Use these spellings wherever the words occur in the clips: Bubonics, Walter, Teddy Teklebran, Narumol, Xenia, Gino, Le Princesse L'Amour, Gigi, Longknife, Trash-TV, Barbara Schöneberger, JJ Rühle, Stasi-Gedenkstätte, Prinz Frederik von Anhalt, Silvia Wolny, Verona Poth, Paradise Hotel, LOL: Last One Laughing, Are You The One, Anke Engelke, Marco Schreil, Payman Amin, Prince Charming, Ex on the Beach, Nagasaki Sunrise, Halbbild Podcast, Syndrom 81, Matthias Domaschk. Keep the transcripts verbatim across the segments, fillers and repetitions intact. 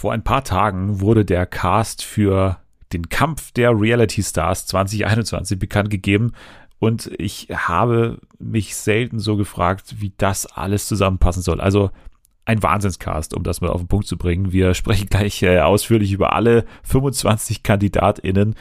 Vor ein paar Tagen wurde der Cast für den Kampf der Reality-Stars zwanzig einundzwanzig bekannt gegeben und ich habe mich selten so gefragt, wie das alles zusammenpassen soll. Also ein Wahnsinnscast, um das mal auf den Punkt zu bringen. Wir sprechen gleich äh, ausführlich über alle fünfundzwanzig KandidatInnen.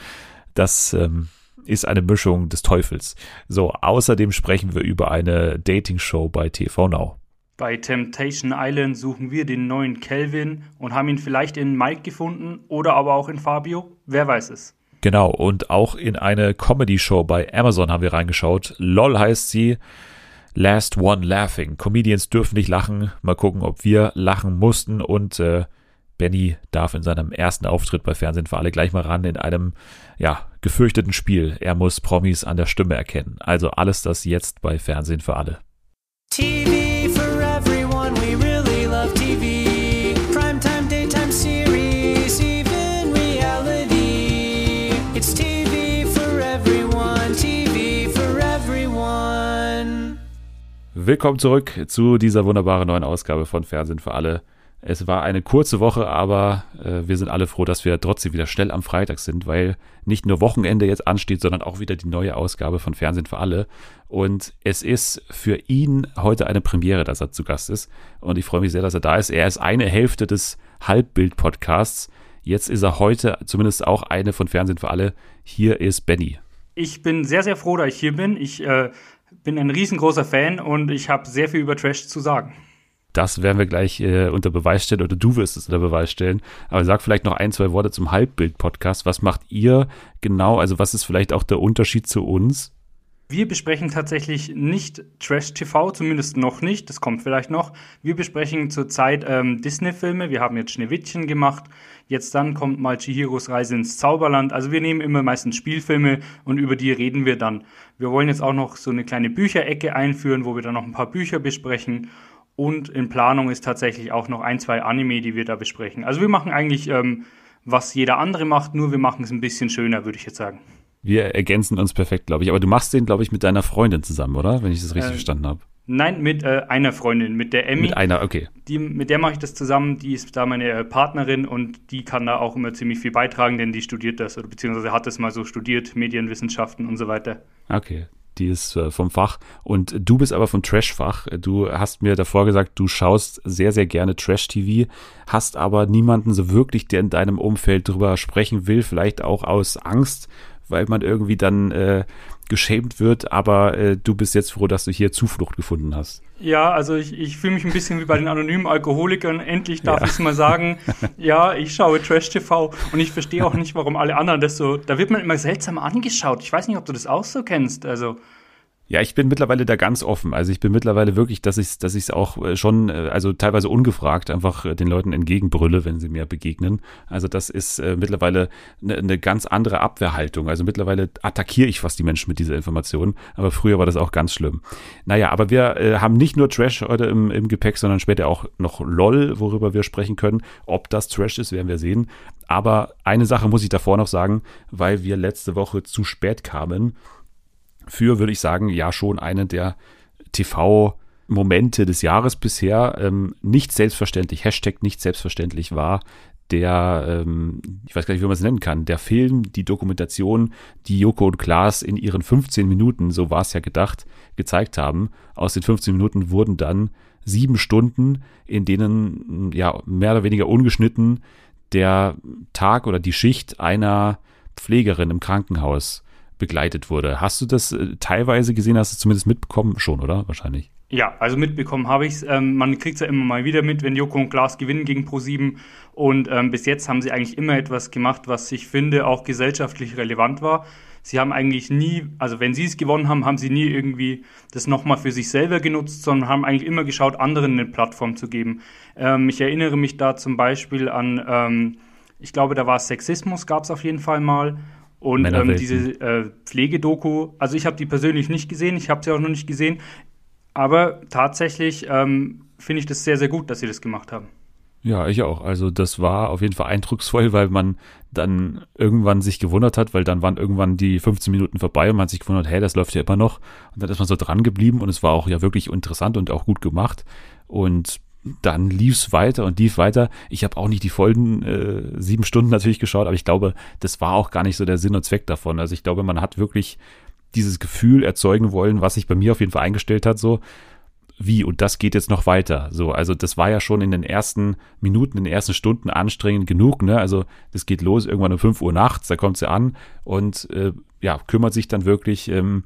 Das ähm, ist eine Mischung des Teufels. So, außerdem sprechen wir über eine Dating-Show bei T V Now. Bei Temptation Island suchen wir den neuen Kelvin und haben ihn vielleicht in Mike gefunden oder aber auch in Fabio. Wer weiß es. Genau, und auch in eine Comedy-Show bei Amazon haben wir reingeschaut. LOL heißt sie, Last One Laughing. Comedians dürfen nicht lachen. Mal gucken, ob wir lachen mussten. Und äh, Benny darf in seinem ersten Auftritt bei Fernsehen für alle gleich mal ran in einem ja, gefürchteten Spiel. Er muss Promis an der Stimme erkennen. Also alles das jetzt bei Fernsehen für alle. T V for everyone, we really love T V. Primetime, daytime series, even reality. It's T V for everyone, T V for everyone. Willkommen zurück zu dieser wunderbaren neuen Ausgabe von Fernsehen für alle. Es war eine kurze Woche, aber äh, wir sind alle froh, dass wir trotzdem wieder schnell am Freitag sind, weil nicht nur Wochenende jetzt ansteht, sondern auch wieder die neue Ausgabe von Fernsehen für alle. Und es ist für ihn heute eine Premiere, dass er zu Gast ist. Und ich freue mich sehr, dass er da ist. Er ist eine Hälfte des Halbbild-Podcasts. Jetzt ist er heute zumindest auch eine von Fernsehen für alle. Hier ist Benny. Ich bin sehr, sehr froh, dass ich hier bin. Ich äh, bin ein riesengroßer Fan und ich habe sehr viel über Trash zu sagen. Das werden wir gleich äh, unter Beweis stellen oder du wirst es unter Beweis stellen. Aber sag vielleicht noch ein, zwei Worte zum Halbbild-Podcast. Was macht ihr genau? Also was ist vielleicht auch der Unterschied zu uns? Wir besprechen tatsächlich nicht Trash-T V, zumindest noch nicht. Das kommt vielleicht noch. Wir besprechen zurzeit ähm, Disney-Filme. Wir haben jetzt Schneewittchen gemacht. Jetzt dann kommt mal Chihiros Reise ins Zauberland. Also wir nehmen immer meistens Spielfilme und über die reden wir dann. Wir wollen jetzt auch noch so eine kleine Bücherecke einführen, wo wir dann noch ein paar Bücher besprechen. Und in Planung ist tatsächlich auch noch ein, zwei Anime, die wir da besprechen. Also wir machen eigentlich, ähm, was jeder andere macht, nur wir machen es ein bisschen schöner, würde ich jetzt sagen. Wir ergänzen uns perfekt, glaube ich. Aber du machst den, glaube ich, mit deiner Freundin zusammen, oder? Wenn ich das richtig äh, verstanden habe. Nein, mit äh, einer Freundin, mit der Emmy. Mit einer, okay. Die, mit der mache ich das zusammen. Die ist da meine äh, Partnerin und die kann da auch immer ziemlich viel beitragen, denn die studiert das oder beziehungsweise hat das mal so studiert, Medienwissenschaften und so weiter. Okay. Die ist vom Fach und du bist aber vom Trash-Fach. Du hast mir davor gesagt, du schaust sehr, sehr gerne Trash-T V, hast aber niemanden so wirklich, der in deinem Umfeld drüber sprechen will, vielleicht auch aus Angst, weil man irgendwie dann äh, geschämt wird, aber äh, du bist jetzt froh, dass du hier Zuflucht gefunden hast. Ja, also ich, ich fühle mich ein bisschen wie bei den anonymen Alkoholikern. Endlich darf ja. ich es mal sagen, ja, ich schaue Trash-T V und ich verstehe auch nicht, warum alle anderen das so, da wird man immer seltsam angeschaut. Ich weiß nicht, ob du das auch so kennst, also. Ja, ich bin mittlerweile da ganz offen. Also ich bin mittlerweile wirklich, dass ich dass ich es auch schon, also teilweise ungefragt einfach den Leuten entgegenbrülle, wenn sie mir begegnen. Also das ist äh, mittlerweile eine ne ganz andere Abwehrhaltung. Also mittlerweile attackiere ich fast die Menschen mit dieser Information. Aber früher war das auch ganz schlimm. Naja, aber wir äh, haben nicht nur Trash heute im, im Gepäck, sondern später auch noch LOL, worüber wir sprechen können. Ob das Trash ist, werden wir sehen. Aber eine Sache muss ich davor noch sagen, weil wir letzte Woche zu spät kamen. Für, würde ich sagen, ja schon eine der T V-Momente des Jahres bisher. Ähm, nicht selbstverständlich, Hashtag nicht selbstverständlich war der, ähm, ich weiß gar nicht, wie man es nennen kann, der Film, die Dokumentation, die Joko und Klaas in ihren fünfzehn Minuten, so war es ja gedacht, gezeigt haben. Aus den fünfzehn Minuten wurden dann sieben Stunden, in denen ja mehr oder weniger ungeschnitten der Tag oder die Schicht einer Pflegerin im Krankenhaus begleitet wurde. Hast du das äh, teilweise gesehen? Hast du es zumindest mitbekommen schon, oder? Wahrscheinlich. Ja, also mitbekommen habe ich es. Ähm, man kriegt es ja immer mal wieder mit, wenn Joko und Klaas gewinnen gegen ProSieben. Und ähm, bis jetzt haben sie eigentlich immer etwas gemacht, was ich finde auch gesellschaftlich relevant war. Sie haben eigentlich nie, also wenn sie es gewonnen haben, haben sie nie irgendwie das nochmal für sich selber genutzt, sondern haben eigentlich immer geschaut, anderen eine Plattform zu geben. Ähm, ich erinnere mich da zum Beispiel an, ähm, ich glaube, da war es Sexismus, gab es auf jeden Fall mal. Und ähm, diese äh, Pflegedoku, also ich habe die persönlich nicht gesehen, ich habe sie auch noch nicht gesehen, aber tatsächlich ähm, finde ich das sehr, sehr gut, dass sie das gemacht haben. Ja, ich auch. Also das war auf jeden Fall eindrucksvoll, weil man dann irgendwann sich gewundert hat, weil dann waren irgendwann die fünfzehn Minuten vorbei und man hat sich gewundert, hey, das läuft ja immer noch. Und dann ist man so dran geblieben und es war auch ja wirklich interessant und auch gut gemacht. Und dann lief es weiter und lief weiter. Ich habe auch nicht die vollen äh, sieben Stunden natürlich geschaut, aber ich glaube, das war auch gar nicht so der Sinn und Zweck davon. Also ich glaube, man hat wirklich dieses Gefühl erzeugen wollen, was sich bei mir auf jeden Fall eingestellt hat, so wie, und das geht jetzt noch weiter. So, also das war ja schon in den ersten Minuten, in den ersten Stunden anstrengend genug, ne? Also das geht los irgendwann um fünf Uhr nachts, da kommt sie an und äh, ja, kümmert sich dann wirklich ähm,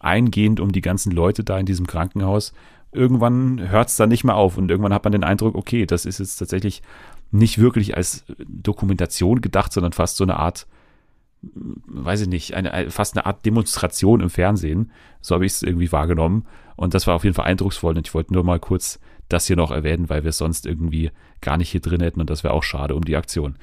eingehend um die ganzen Leute da in diesem Krankenhaus. Irgendwann hört es dann nicht mehr auf und irgendwann hat man den Eindruck, okay, das ist jetzt tatsächlich nicht wirklich als Dokumentation gedacht, sondern fast so eine Art, weiß ich nicht, eine, fast eine Art Demonstration im Fernsehen. So habe ich es irgendwie wahrgenommen. Und das war auf jeden Fall eindrucksvoll. Und ich wollte nur mal kurz das hier noch erwähnen, weil wir es sonst irgendwie gar nicht hier drin hätten. Und das wäre auch schade um die Aktion.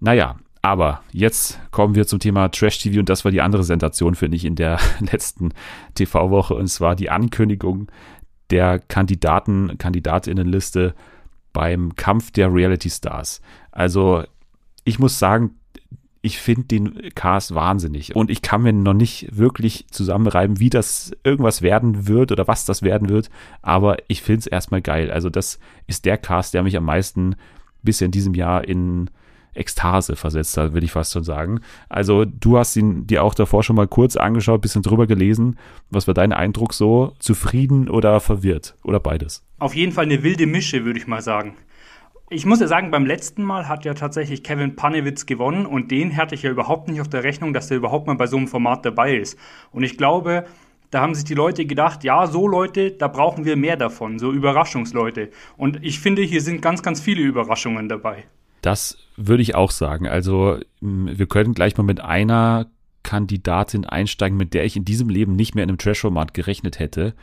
Naja, aber jetzt kommen wir zum Thema Trash-T V. Und das war die andere Sensation, finde ich, in der letzten T V-Woche. Und zwar die Ankündigung der Kandidaten, Kandidatinnenliste beim Kampf der Reality-Stars. Also ich muss sagen, ich finde den Cast wahnsinnig und ich kann mir noch nicht wirklich zusammenreiben, wie das irgendwas werden wird oder was das werden wird, aber ich finde es erstmal geil. Also das ist der Cast, der mich am meisten bisher in diesem Jahr in Ekstase versetzt hat, würde ich fast schon sagen. Also du hast ihn dir auch davor schon mal kurz angeschaut, bisschen drüber gelesen. Was war dein Eindruck so? Zufrieden oder verwirrt oder beides? Auf jeden Fall eine wilde Mische, würde ich mal sagen. Ich muss ja sagen, beim letzten Mal hat ja tatsächlich Kevin Panewitz gewonnen und den hatte ich ja überhaupt nicht auf der Rechnung, dass der überhaupt mal bei so einem Format dabei ist. Und ich glaube, da haben sich die Leute gedacht, ja, so Leute, da brauchen wir mehr davon, so Überraschungsleute. Und ich finde, hier sind ganz, ganz viele Überraschungen dabei. Das würde ich auch sagen. Also wir können gleich mal mit einer Kandidatin einsteigen, mit der ich in diesem Leben nicht mehr in einem Trash-Format gerechnet hätte,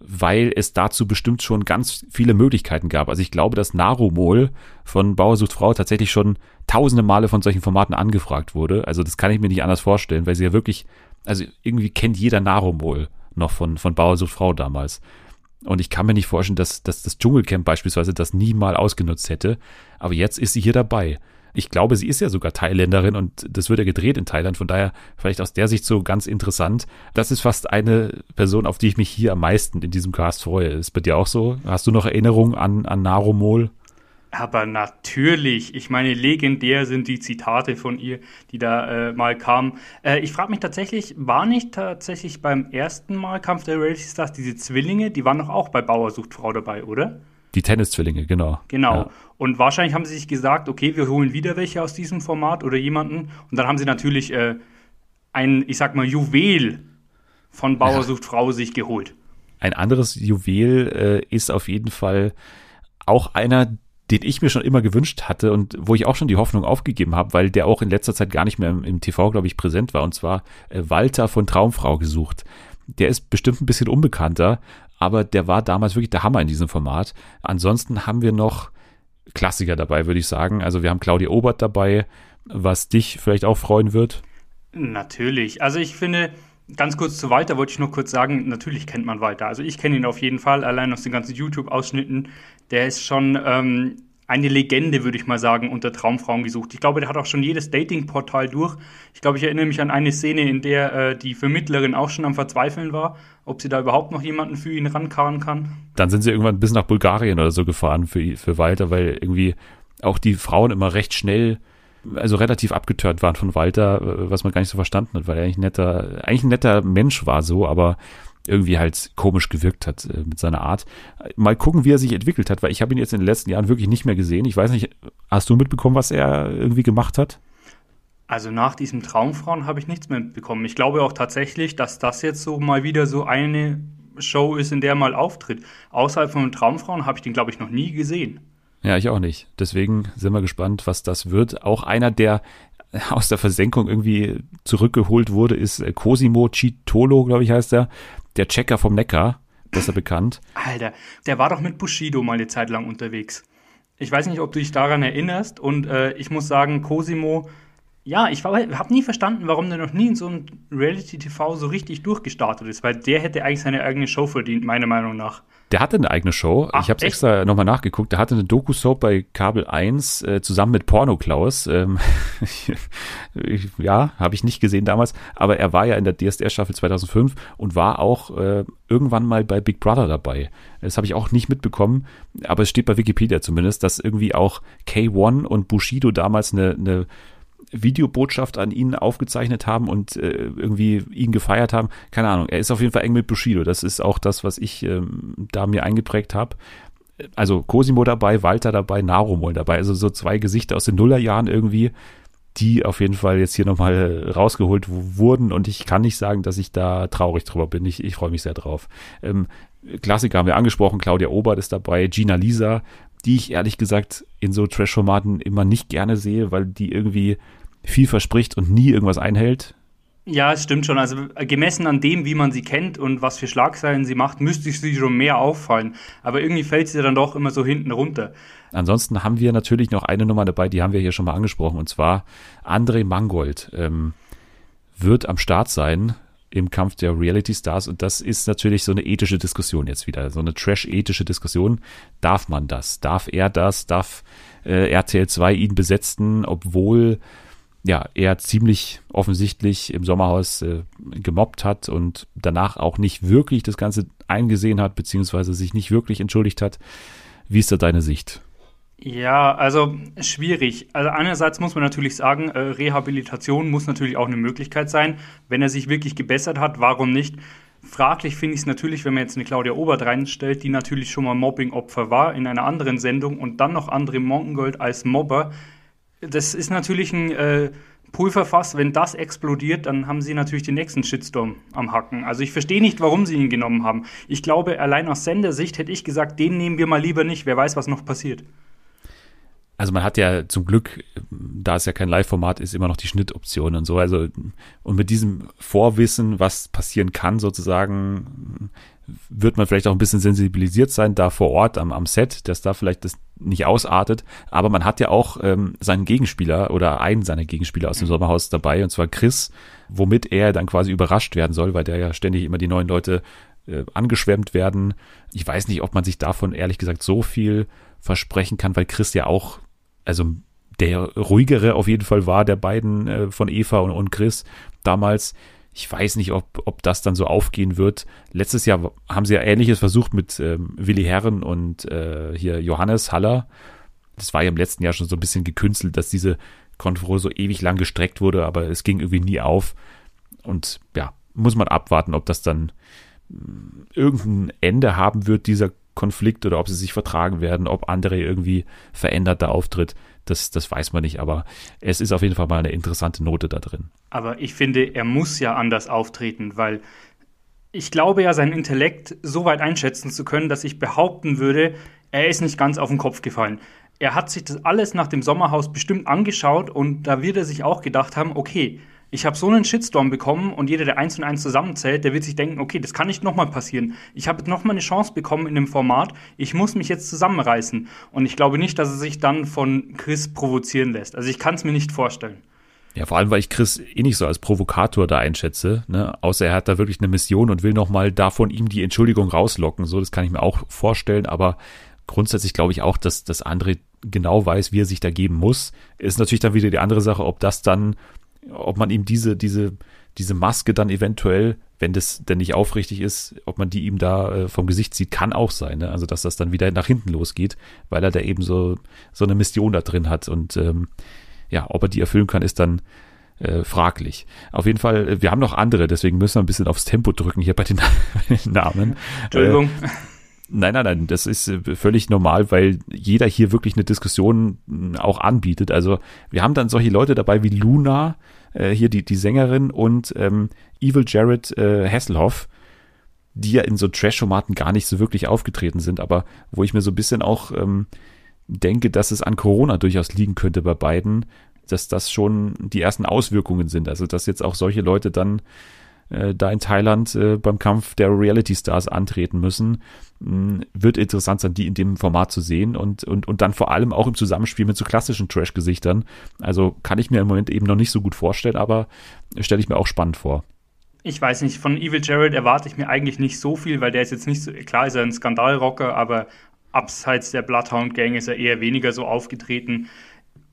weil es dazu bestimmt schon ganz viele Möglichkeiten gab. Also ich glaube, dass Narumol von Bauer sucht Frau tatsächlich schon tausende Male von solchen Formaten angefragt wurde. Also das kann ich mir nicht anders vorstellen, weil sie ja wirklich, also irgendwie kennt jeder Narumol noch von, von Bauer sucht Frau damals. Und ich kann mir nicht vorstellen, dass, dass das Dschungelcamp beispielsweise das nie mal ausgenutzt hätte. Aber jetzt ist sie hier dabei. Ich glaube, sie ist ja sogar Thailänderin und das wird ja gedreht in Thailand. Von daher vielleicht aus der Sicht so ganz interessant. Das ist fast eine Person, auf die ich mich hier am meisten in diesem Cast freue. Ist bei dir auch so? Hast du noch Erinnerungen an, an Narumol? Aber natürlich. Ich meine, legendär sind die Zitate von ihr, die da äh, mal kamen. Äh, ich frage mich tatsächlich, war nicht tatsächlich beim ersten Mal Kampf der Reality Stars diese Zwillinge, die waren doch auch bei Bauer sucht Frau dabei, oder? Die Tennis-Zwillinge, genau. Genau. Ja. Und wahrscheinlich haben sie sich gesagt, okay, wir holen wieder welche aus diesem Format oder jemanden. Und dann haben sie natürlich äh, ein, ich sag mal, Juwel von Bauer ja. sucht Frau sich geholt. Ein anderes Juwel äh, ist auf jeden Fall auch einer, den ich mir schon immer gewünscht hatte und wo ich auch schon die Hoffnung aufgegeben habe, weil der auch in letzter Zeit gar nicht mehr im, im T V, glaube ich, präsent war. Und zwar äh, Walter von Traumfrau gesucht. Der ist bestimmt ein bisschen unbekannter, aber der war damals wirklich der Hammer in diesem Format. Ansonsten haben wir noch Klassiker dabei, würde ich sagen. Also wir haben Claudia Obert dabei, was dich vielleicht auch freuen wird. Natürlich. Also ich finde, ganz kurz zu Walter wollte ich nur kurz sagen, natürlich kennt man Walter. Also ich kenne ihn auf jeden Fall, allein aus den ganzen YouTube-Ausschnitten. Der ist schon ähm, eine Legende, würde ich mal sagen, unter Traumfrauen gesucht. Ich glaube, der hat auch schon jedes Dating-Portal durch. Ich glaube, ich erinnere mich an eine Szene, in der äh, die Vermittlerin auch schon am Verzweifeln war, ob sie da überhaupt noch jemanden für ihn rankarren kann. Dann sind sie irgendwann bis nach Bulgarien oder so gefahren für, für Walter, weil irgendwie auch die Frauen immer recht schnell, also relativ abgetört waren von Walter, was man gar nicht so verstanden hat, weil er eigentlich ein netter, eigentlich ein netter Mensch war so, aber irgendwie halt komisch gewirkt hat äh, mit seiner Art. Mal gucken, wie er sich entwickelt hat, weil ich habe ihn jetzt in den letzten Jahren wirklich nicht mehr gesehen. Ich weiß nicht, hast du mitbekommen, was er irgendwie gemacht hat? Also nach diesem Traumfrauen habe ich nichts mehr mitbekommen. Ich glaube auch tatsächlich, dass das jetzt so mal wieder so eine Show ist, in der er mal auftritt. Außerhalb von Traumfrauen habe ich den, glaube ich, noch nie gesehen. Ja, ich auch nicht. Deswegen sind wir gespannt, was das wird. Auch einer, der aus der Versenkung irgendwie zurückgeholt wurde, ist Cosimo Citolo, glaube ich, heißt er. Der Checker vom Neckar, besser bekannt. Alter, der war doch mit Bushido mal eine Zeit lang unterwegs. Ich weiß nicht, ob du dich daran erinnerst. Und äh, ich muss sagen, Cosimo, ja, ich habe nie verstanden, warum der noch nie in so einem Reality-T V so richtig durchgestartet ist. Weil der hätte eigentlich seine eigene Show verdient, meiner Meinung nach. Der hatte eine eigene Show. Ach, ich habe es extra nochmal nachgeguckt. Der hatte eine Doku-Soap bei Kabel eins äh, zusammen mit Porno-Klaus. Ähm, ja, habe ich nicht gesehen damals. Aber er war ja in der D S D S-Staffel zweitausendfünf und war auch äh, irgendwann mal bei Big Brother dabei. Das habe ich auch nicht mitbekommen. Aber es steht bei Wikipedia zumindest, dass irgendwie auch K eins und Bushido damals eine, eine Videobotschaft an ihn aufgezeichnet haben und äh, irgendwie ihn gefeiert haben. Keine Ahnung, er ist auf jeden Fall eng mit Bushido. Das ist auch das, was ich ähm, da mir eingeprägt habe. Also Cosimo dabei, Walter dabei, Narumol dabei. Also so zwei Gesichter aus den Nullerjahren irgendwie, die auf jeden Fall jetzt hier nochmal rausgeholt wurden. Und ich kann nicht sagen, dass ich da traurig drüber bin. Ich, ich freue mich sehr drauf. Ähm, Klassiker haben wir angesprochen. Claudia Obert ist dabei, Gina Lisa, die ich ehrlich gesagt in so Trash-Formaten immer nicht gerne sehe, weil die irgendwie viel verspricht und nie irgendwas einhält. Ja, es stimmt schon. Also gemessen an dem, wie man sie kennt und was für Schlagzeilen sie macht, müsste sie schon mehr auffallen. Aber irgendwie fällt sie dann doch immer so hinten runter. Ansonsten haben wir natürlich noch eine Nummer dabei, die haben wir hier schon mal angesprochen. Und zwar André Mangold ähm, wird am Start sein im Kampf der Reality-Stars. Und das ist natürlich so eine ethische Diskussion jetzt wieder. So eine trash-ethische Diskussion. Darf man das? Darf er das? Darf äh, R T L zwei ihn besetzen, obwohl ja, er ziemlich offensichtlich im Sommerhaus äh, gemobbt hat und danach auch nicht wirklich das Ganze eingesehen hat, beziehungsweise sich nicht wirklich entschuldigt hat. Wie ist da deine Sicht? Ja, also schwierig. Also einerseits muss man natürlich sagen, äh, Rehabilitation muss natürlich auch eine Möglichkeit sein. Wenn er sich wirklich gebessert hat, warum nicht? Fraglich finde ich es natürlich, wenn man jetzt eine Claudia Obert reinstellt, die natürlich schon mal Mobbing-Opfer war in einer anderen Sendung und dann noch André Mangold als Mobber. Das ist natürlich ein äh, Pulverfass. Wenn das explodiert, dann haben sie natürlich den nächsten Shitstorm am Hacken. Also ich verstehe nicht, warum sie ihn genommen haben. Ich glaube, allein aus Sendersicht hätte ich gesagt, den nehmen wir mal lieber nicht. Wer weiß, was noch passiert. Also man hat ja zum Glück, da es ja kein Live-Format ist, immer noch die Schnittoption und so. Also und mit diesem Vorwissen, was passieren kann sozusagen, wird man vielleicht auch ein bisschen sensibilisiert sein da vor Ort am, am Set, dass da vielleicht das nicht ausartet. Aber man hat ja auch ähm, seinen Gegenspieler oder einen seiner Gegenspieler aus dem Sommerhaus dabei, und zwar Chris, womit er dann quasi überrascht werden soll, weil der ja ständig immer die neuen Leute äh, angeschwärmt werden. Ich weiß nicht, ob man sich davon ehrlich gesagt so viel versprechen kann, weil Chris ja auch, also der ruhigere auf jeden Fall war der beiden äh, von Eva und, und Chris damals. Ich weiß nicht, ob, ob das dann so aufgehen wird. Letztes Jahr haben sie ja Ähnliches versucht mit ähm, Willy Herren und äh, hier Johannes Haller. Das war ja im letzten Jahr schon so ein bisschen gekünstelt, dass diese Konferenz so ewig lang gestreckt wurde, aber es ging irgendwie nie auf. Und ja, muss man abwarten, ob das dann mh, irgendein Ende haben wird, dieser Konflikt, oder ob sie sich vertragen werden, ob André irgendwie verändert da auftritt, das, das weiß man nicht, aber es ist auf jeden Fall mal eine interessante Note da drin. Aber ich finde, er muss ja anders auftreten, weil ich glaube ja, seinen Intellekt so weit einschätzen zu können, dass ich behaupten würde, er ist nicht ganz auf den Kopf gefallen. Er hat sich das alles nach dem Sommerhaus bestimmt angeschaut und da wird er sich auch gedacht haben, okay, ich habe so einen Shitstorm bekommen und jeder, der eins und eins zusammenzählt, der wird sich denken, okay, das kann nicht nochmal passieren. Ich habe jetzt nochmal eine Chance bekommen in dem Format, ich muss mich jetzt zusammenreißen. Und ich glaube nicht, dass er sich dann von Chris provozieren lässt. Also ich kann es mir nicht vorstellen. Ja, vor allem, weil ich Chris eh nicht so als Provokator da einschätze, ne? Außer er hat da wirklich eine Mission und will nochmal da von ihm die Entschuldigung rauslocken. So, das kann ich mir auch vorstellen, aber grundsätzlich glaube ich auch, dass, dass André genau weiß, wie er sich da geben muss. Ist natürlich dann wieder die andere Sache, ob das dann ob man ihm diese, diese, diese Maske dann eventuell, wenn das denn nicht aufrichtig ist, ob man die ihm da äh, vom Gesicht zieht, kann auch sein, ne? Also dass das dann wieder nach hinten losgeht, weil er da eben so, so eine Mission da drin hat und ähm, ja, ob er die erfüllen kann, ist dann äh, fraglich. Auf jeden Fall, wir haben noch andere, deswegen müssen wir ein bisschen aufs Tempo drücken hier bei den, bei den Namen. Entschuldigung. Äh, Nein, nein, nein, das ist völlig normal, weil jeder hier wirklich eine Diskussion auch anbietet. Also wir haben dann solche Leute dabei wie Luna, äh, hier die, die Sängerin, und ähm, Evil Jared äh, Hasselhoff, die ja in so Trash-Formaten gar nicht so wirklich aufgetreten sind, aber wo ich mir so ein bisschen auch ähm, denke, dass es an Corona durchaus liegen könnte bei beiden, dass das schon die ersten Auswirkungen sind. Also dass jetzt auch solche Leute dann da in Thailand äh, beim Kampf der Reality-Stars antreten müssen, mh, wird interessant sein, die in dem Format zu sehen und, und, und dann vor allem auch im Zusammenspiel mit so klassischen Trash-Gesichtern. Also kann ich mir im Moment eben noch nicht so gut vorstellen, aber stelle ich mir auch spannend vor. ich weiß nicht, von Evil Jared erwarte ich mir eigentlich nicht so viel, weil der ist jetzt nicht so, klar ist er ein Skandalrocker, aber abseits der Bloodhound-Gang ist er eher weniger so aufgetreten.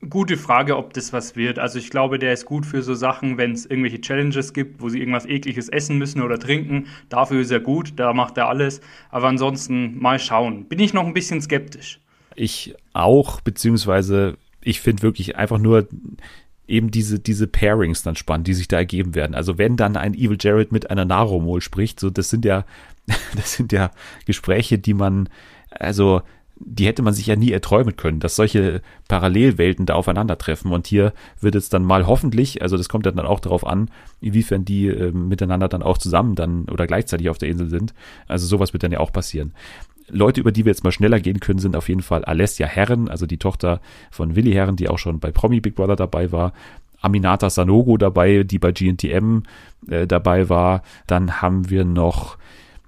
Gute Frage, ob das was wird. Also ich glaube, der ist gut für so Sachen, wenn es irgendwelche Challenges gibt, wo sie irgendwas Ekliges essen müssen oder trinken. Dafür ist er gut, da macht er alles. Aber ansonsten mal schauen. Bin ich noch ein bisschen skeptisch. Ich auch, beziehungsweise ich finde wirklich einfach nur eben diese, diese Pairings dann spannend, die sich da ergeben werden. Also wenn dann ein Evil Jared mit einer Narumol spricht, so das sind ja, das sind ja Gespräche, die man, also die hätte man sich ja nie erträumen können, dass solche Parallelwelten da aufeinandertreffen. Und hier wird es dann mal hoffentlich, also das kommt dann auch darauf an, inwiefern die äh, miteinander dann auch zusammen dann oder gleichzeitig auf der Insel sind. Also sowas wird dann ja auch passieren. Leute, über die wir jetzt mal schneller gehen können, sind auf jeden Fall Alessia Herren, also die Tochter von Willy Herren, die auch schon bei Promi Big Brother dabei war. Aminata Sanogo dabei, die bei G N T M äh, dabei war. Dann haben wir noch,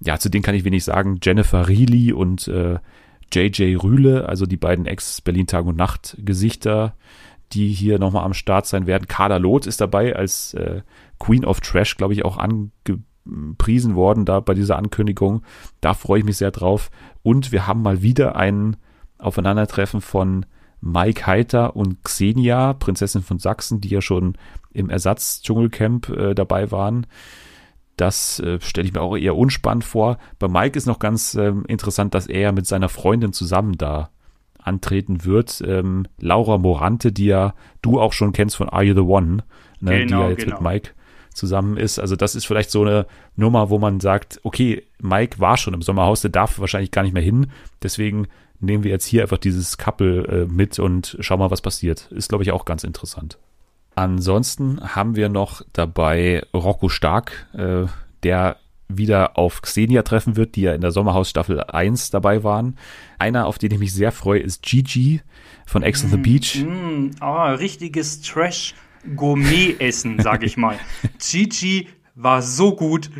ja, zu denen kann ich wenig sagen, Jennifer Reilly und äh, J J Rühle, also die beiden Ex-Berlin-Tag- und Nacht-Gesichter, die hier nochmal am Start sein werden. Carla Loth ist dabei, als äh, Queen of Trash, glaube ich, auch angepriesen worden da bei dieser Ankündigung. Da freue ich mich sehr drauf. Und wir haben mal wieder ein Aufeinandertreffen von Mike Heiter und Xenia, Prinzessin von Sachsen, die ja schon im Ersatz-Dschungelcamp äh, dabei waren. Das äh, stelle ich mir auch eher unspannend vor. Bei Mike ist noch ganz ähm, interessant, dass er mit seiner Freundin zusammen da antreten wird. Ähm, Laura Morante, die ja du auch schon kennst von Are You The One, ne, genau, die ja jetzt genau. mit Mike zusammen ist. Also das ist vielleicht so eine Nummer, wo man sagt, okay, Mike war schon im Sommerhaus, der darf wahrscheinlich gar nicht mehr hin. Deswegen nehmen wir jetzt hier einfach dieses Couple äh, mit und schauen mal, was passiert. Ist, glaube ich, auch ganz interessant. Ansonsten haben wir noch dabei Rocco Stark, äh, der wieder auf Xenia treffen wird, die ja in der Sommerhausstaffel eins dabei waren. Einer, auf den ich mich sehr freue, ist Gigi von Ex on the Beach. Mm, mm, ah, richtiges Trash-Gourmet-Essen, sag ich mal. Gigi war so gut.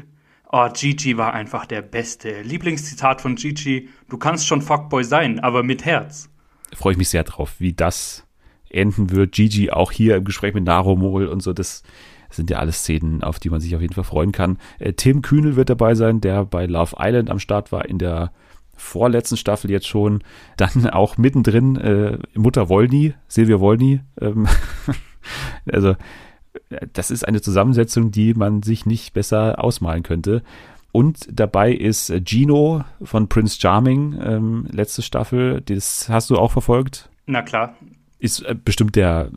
Oh, Gigi war einfach der Beste. Lieblingszitat von Gigi: Du kannst schon Fuckboy sein, aber mit Herz. Freue ich mich sehr drauf, wie das enden wird. Gigi auch hier im Gespräch mit Narumol und so, das sind ja alles Szenen, auf die man sich auf jeden Fall freuen kann. Äh, Tim Kühnel wird dabei sein, der bei Love Island am Start war, in der vorletzten Staffel jetzt schon. Dann auch mittendrin äh, Mutter Wolny, Silvia Wolny. Ähm, also das ist eine Zusammensetzung, die man sich nicht besser ausmalen könnte. Und dabei ist Gino von Prince Charming, ähm, letzte Staffel. Das hast du auch verfolgt? Na klar. Ist bestimmt der,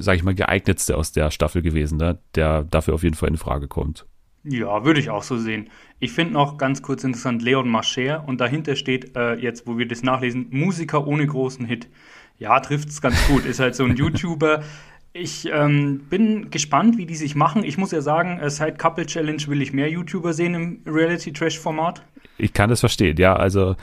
sag ich mal, geeignetste aus der Staffel gewesen, ne? Der dafür auf jeden Fall in Frage kommt. Ja, würde ich auch so sehen. Ich finde noch ganz kurz interessant Leon Mascher und dahinter steht, äh, jetzt wo wir das nachlesen, Musiker ohne großen Hit. Ja, trifft's ganz gut. Ist halt so ein YouTuber. Ich ähm, bin gespannt, wie die sich machen. Ich muss ja sagen, seit Couple Challenge will ich mehr YouTuber sehen im Reality-Trash-Format. Ich kann das verstehen, ja, also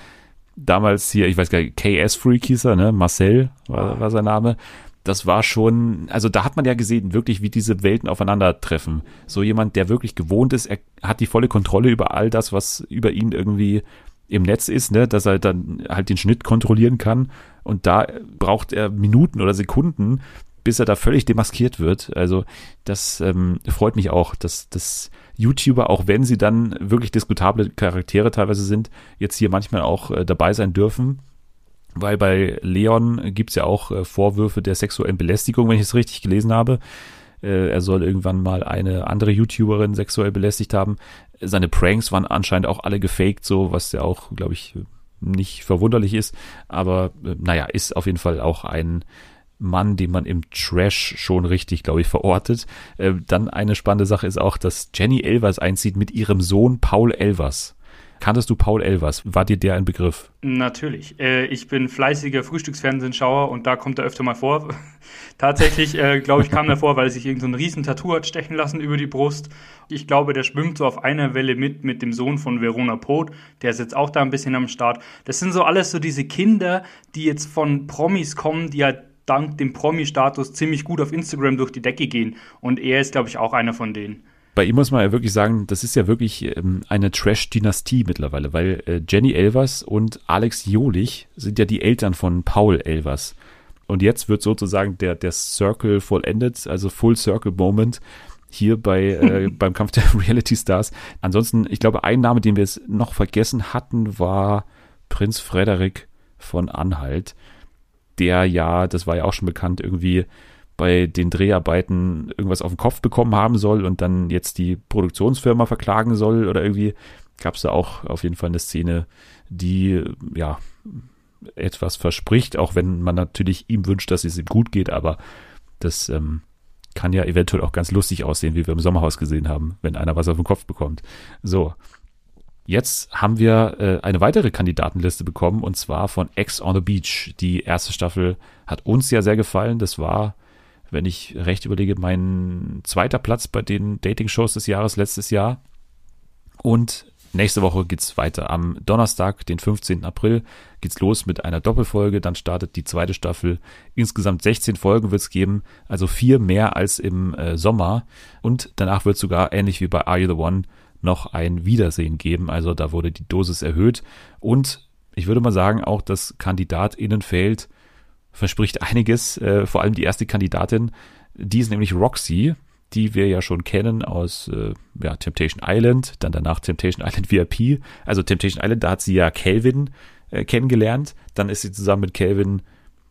damals hier, ich weiß gar nicht, K S-Freak hieß er, ne? Marcel war, war sein Name. Das war schon, also da hat man ja gesehen, wirklich, wie diese Welten aufeinandertreffen. So jemand, der wirklich gewohnt ist, er hat die volle Kontrolle über all das, was über ihn irgendwie im Netz ist, ne? Dass er dann halt den Schnitt kontrollieren kann. Und da braucht er Minuten oder Sekunden, bis er da völlig demaskiert wird. Also das ähm, freut mich auch, dass das YouTuber, auch wenn sie dann wirklich diskutable Charaktere teilweise sind, jetzt hier manchmal auch äh, dabei sein dürfen. Weil bei Leon gibt es ja auch äh, Vorwürfe der sexuellen Belästigung, wenn ich es richtig gelesen habe. Äh, er soll irgendwann mal eine andere YouTuberin sexuell belästigt haben. Seine Pranks waren anscheinend auch alle gefaked, so, was ja auch, glaube ich, nicht verwunderlich ist. Aber äh, naja, ist auf jeden Fall auch ein Mann, den man im Trash schon richtig, glaube ich, verortet. Äh, dann eine spannende Sache ist auch, dass Jenny Elvers einzieht mit ihrem Sohn Paul Elvers. Kanntest du Paul Elvers? War dir der ein Begriff? Natürlich. Äh, ich bin fleißiger Frühstücksfernsehschauer und da kommt er öfter mal vor. Tatsächlich, äh, glaube ich, kam er vor, weil er sich irgendein so riesen Tattoo hat stechen lassen über die Brust. Ich glaube, der schwimmt so auf einer Welle mit, mit dem Sohn von Verona Poth. Der ist jetzt auch da ein bisschen am Start. Das sind so alles so diese Kinder, die jetzt von Promis kommen, die halt dank dem Promi-Status ziemlich gut auf Instagram durch die Decke gehen. Und er ist, glaube ich, auch einer von denen. Bei ihm muss man ja wirklich sagen, das ist ja wirklich ähm, eine Trash-Dynastie mittlerweile, weil äh, Jenny Elvers und Alex Jolich sind ja die Eltern von Paul Elvers. Und jetzt wird sozusagen der, der Circle vollendet, also Full Circle Moment. hier bei äh, beim Kampf der Reality-Stars. Ansonsten, ich glaube, ein Name, den wir jetzt noch vergessen hatten, war Prinz Frederik von Anhalt, der ja, das war ja auch schon bekannt, irgendwie bei den Dreharbeiten irgendwas auf den Kopf bekommen haben soll und dann jetzt die Produktionsfirma verklagen soll oder irgendwie gab es da auch auf jeden Fall eine Szene, die ja etwas verspricht, auch wenn man natürlich ihm wünscht, dass es ihm gut geht, aber das ähm, kann ja eventuell auch ganz lustig aussehen, wie wir im Sommerhaus gesehen haben, wenn einer was auf den Kopf bekommt. So, jetzt haben wir äh, eine weitere Kandidatenliste bekommen und zwar von Ex on the Beach. Die erste Staffel hat uns ja sehr gefallen. Das war, wenn ich recht überlege, mein zweiter Platz bei den Dating-Shows des Jahres letztes Jahr. Und nächste Woche geht's weiter. Am Donnerstag, den fünfzehnten April, geht's los mit einer Doppelfolge. Dann startet die zweite Staffel. Insgesamt sechzehn Folgen wird's geben, also vier mehr als im äh, Sommer. Und danach wird sogar, ähnlich wie bei Are You The One, noch ein Wiedersehen geben. Also da wurde die Dosis erhöht. Und ich würde mal sagen, auch das KandidatInnenfeld verspricht einiges. Äh, vor allem die erste Kandidatin, die ist nämlich Roxy, die wir ja schon kennen aus äh, ja, Temptation Island, dann danach Temptation Island V I P. Also Temptation Island, da hat sie ja Kelvin äh, kennengelernt. Dann ist sie zusammen mit Kelvin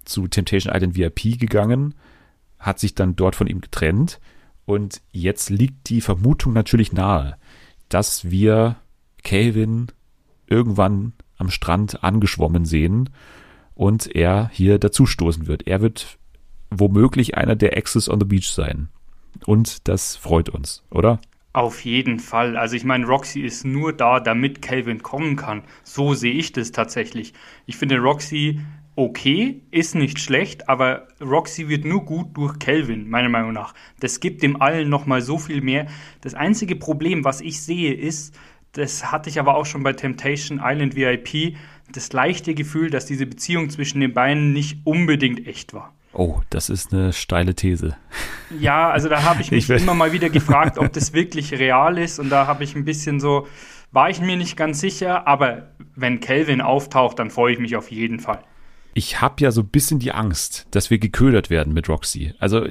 zu Temptation Island V I P gegangen, hat sich dann dort von ihm getrennt. Und jetzt liegt die Vermutung natürlich nahe, dass wir Kelvin irgendwann am Strand angeschwommen sehen und er hier dazustoßen wird. Er wird womöglich einer der Exes on the Beach sein. Und das freut uns, oder? Auf jeden Fall. Also ich meine, Roxy ist nur da, damit Kelvin kommen kann. So sehe ich das tatsächlich. Ich finde Roxy okay, ist nicht schlecht, aber Roxy wird nur gut durch Kelvin, meiner Meinung nach. Das gibt dem allen nochmal so viel mehr. Das einzige Problem, was ich sehe, ist, das hatte ich aber auch schon bei Temptation Island V I P, das leichte Gefühl, dass diese Beziehung zwischen den beiden nicht unbedingt echt war. Oh, das ist eine steile These. Ja, also da habe ich mich ich immer mal wieder gefragt, ob das wirklich real ist. Und da habe ich ein bisschen so, war ich mir nicht ganz sicher. Aber wenn Kelvin auftaucht, dann freue ich mich auf jeden Fall. Ich habe ja so ein bisschen die Angst, dass wir geködert werden mit Roxy. Also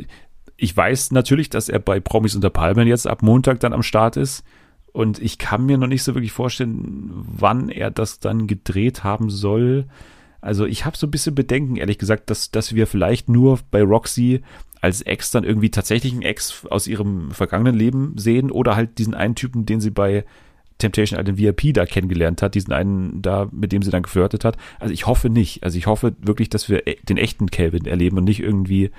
ich weiß natürlich, dass er bei Promis unter Palmen jetzt ab Montag dann am Start ist. Und ich kann mir noch nicht so wirklich vorstellen, wann er das dann gedreht haben soll. Also ich habe so ein bisschen Bedenken, ehrlich gesagt, dass, dass wir vielleicht nur bei Roxy als Ex dann irgendwie tatsächlich einen Ex aus ihrem vergangenen Leben sehen oder halt diesen einen Typen, den sie bei Temptation Island V I P da kennengelernt hat, diesen einen da, mit dem sie dann geflirtet hat. Also ich hoffe nicht. Also ich hoffe wirklich, dass wir den echten Kelvin erleben und nicht irgendwie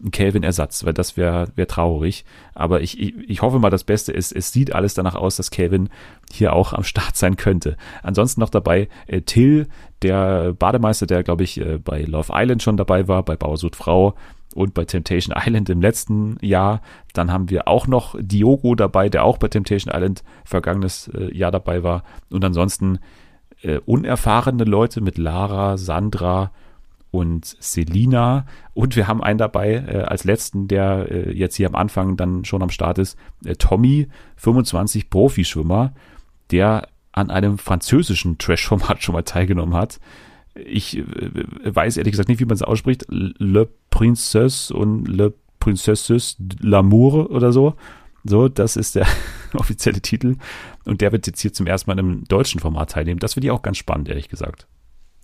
einen Kelvin-Ersatz, weil das wäre wär traurig. Aber ich, ich, ich hoffe mal, das Beste ist, es sieht alles danach aus, dass Kelvin hier auch am Start sein könnte. Ansonsten noch dabei äh, Till, der Bademeister, der, glaube ich, bei Love Island schon dabei war, bei Bauer sucht Frau und bei Temptation Island im letzten Jahr. Dann haben wir auch noch Diogo dabei, der auch bei Temptation Island vergangenes Jahr dabei war. Und ansonsten äh, unerfahrene Leute mit Lara, Sandra und Selina. Und wir haben einen dabei äh, als letzten, der äh, jetzt hier am Anfang dann schon am Start ist, äh, Tommy, fünfundzwanzig, Profischwimmer, der an einem französischen Trash-Format schon mal teilgenommen hat. Ich äh, weiß ehrlich gesagt nicht, wie man es ausspricht. Le Princesse und Le Princesse L'Amour oder so. So, das ist der offizielle Titel. Und der wird jetzt hier zum ersten Mal in einem deutschen Format teilnehmen. Das finde ich auch ganz spannend, ehrlich gesagt.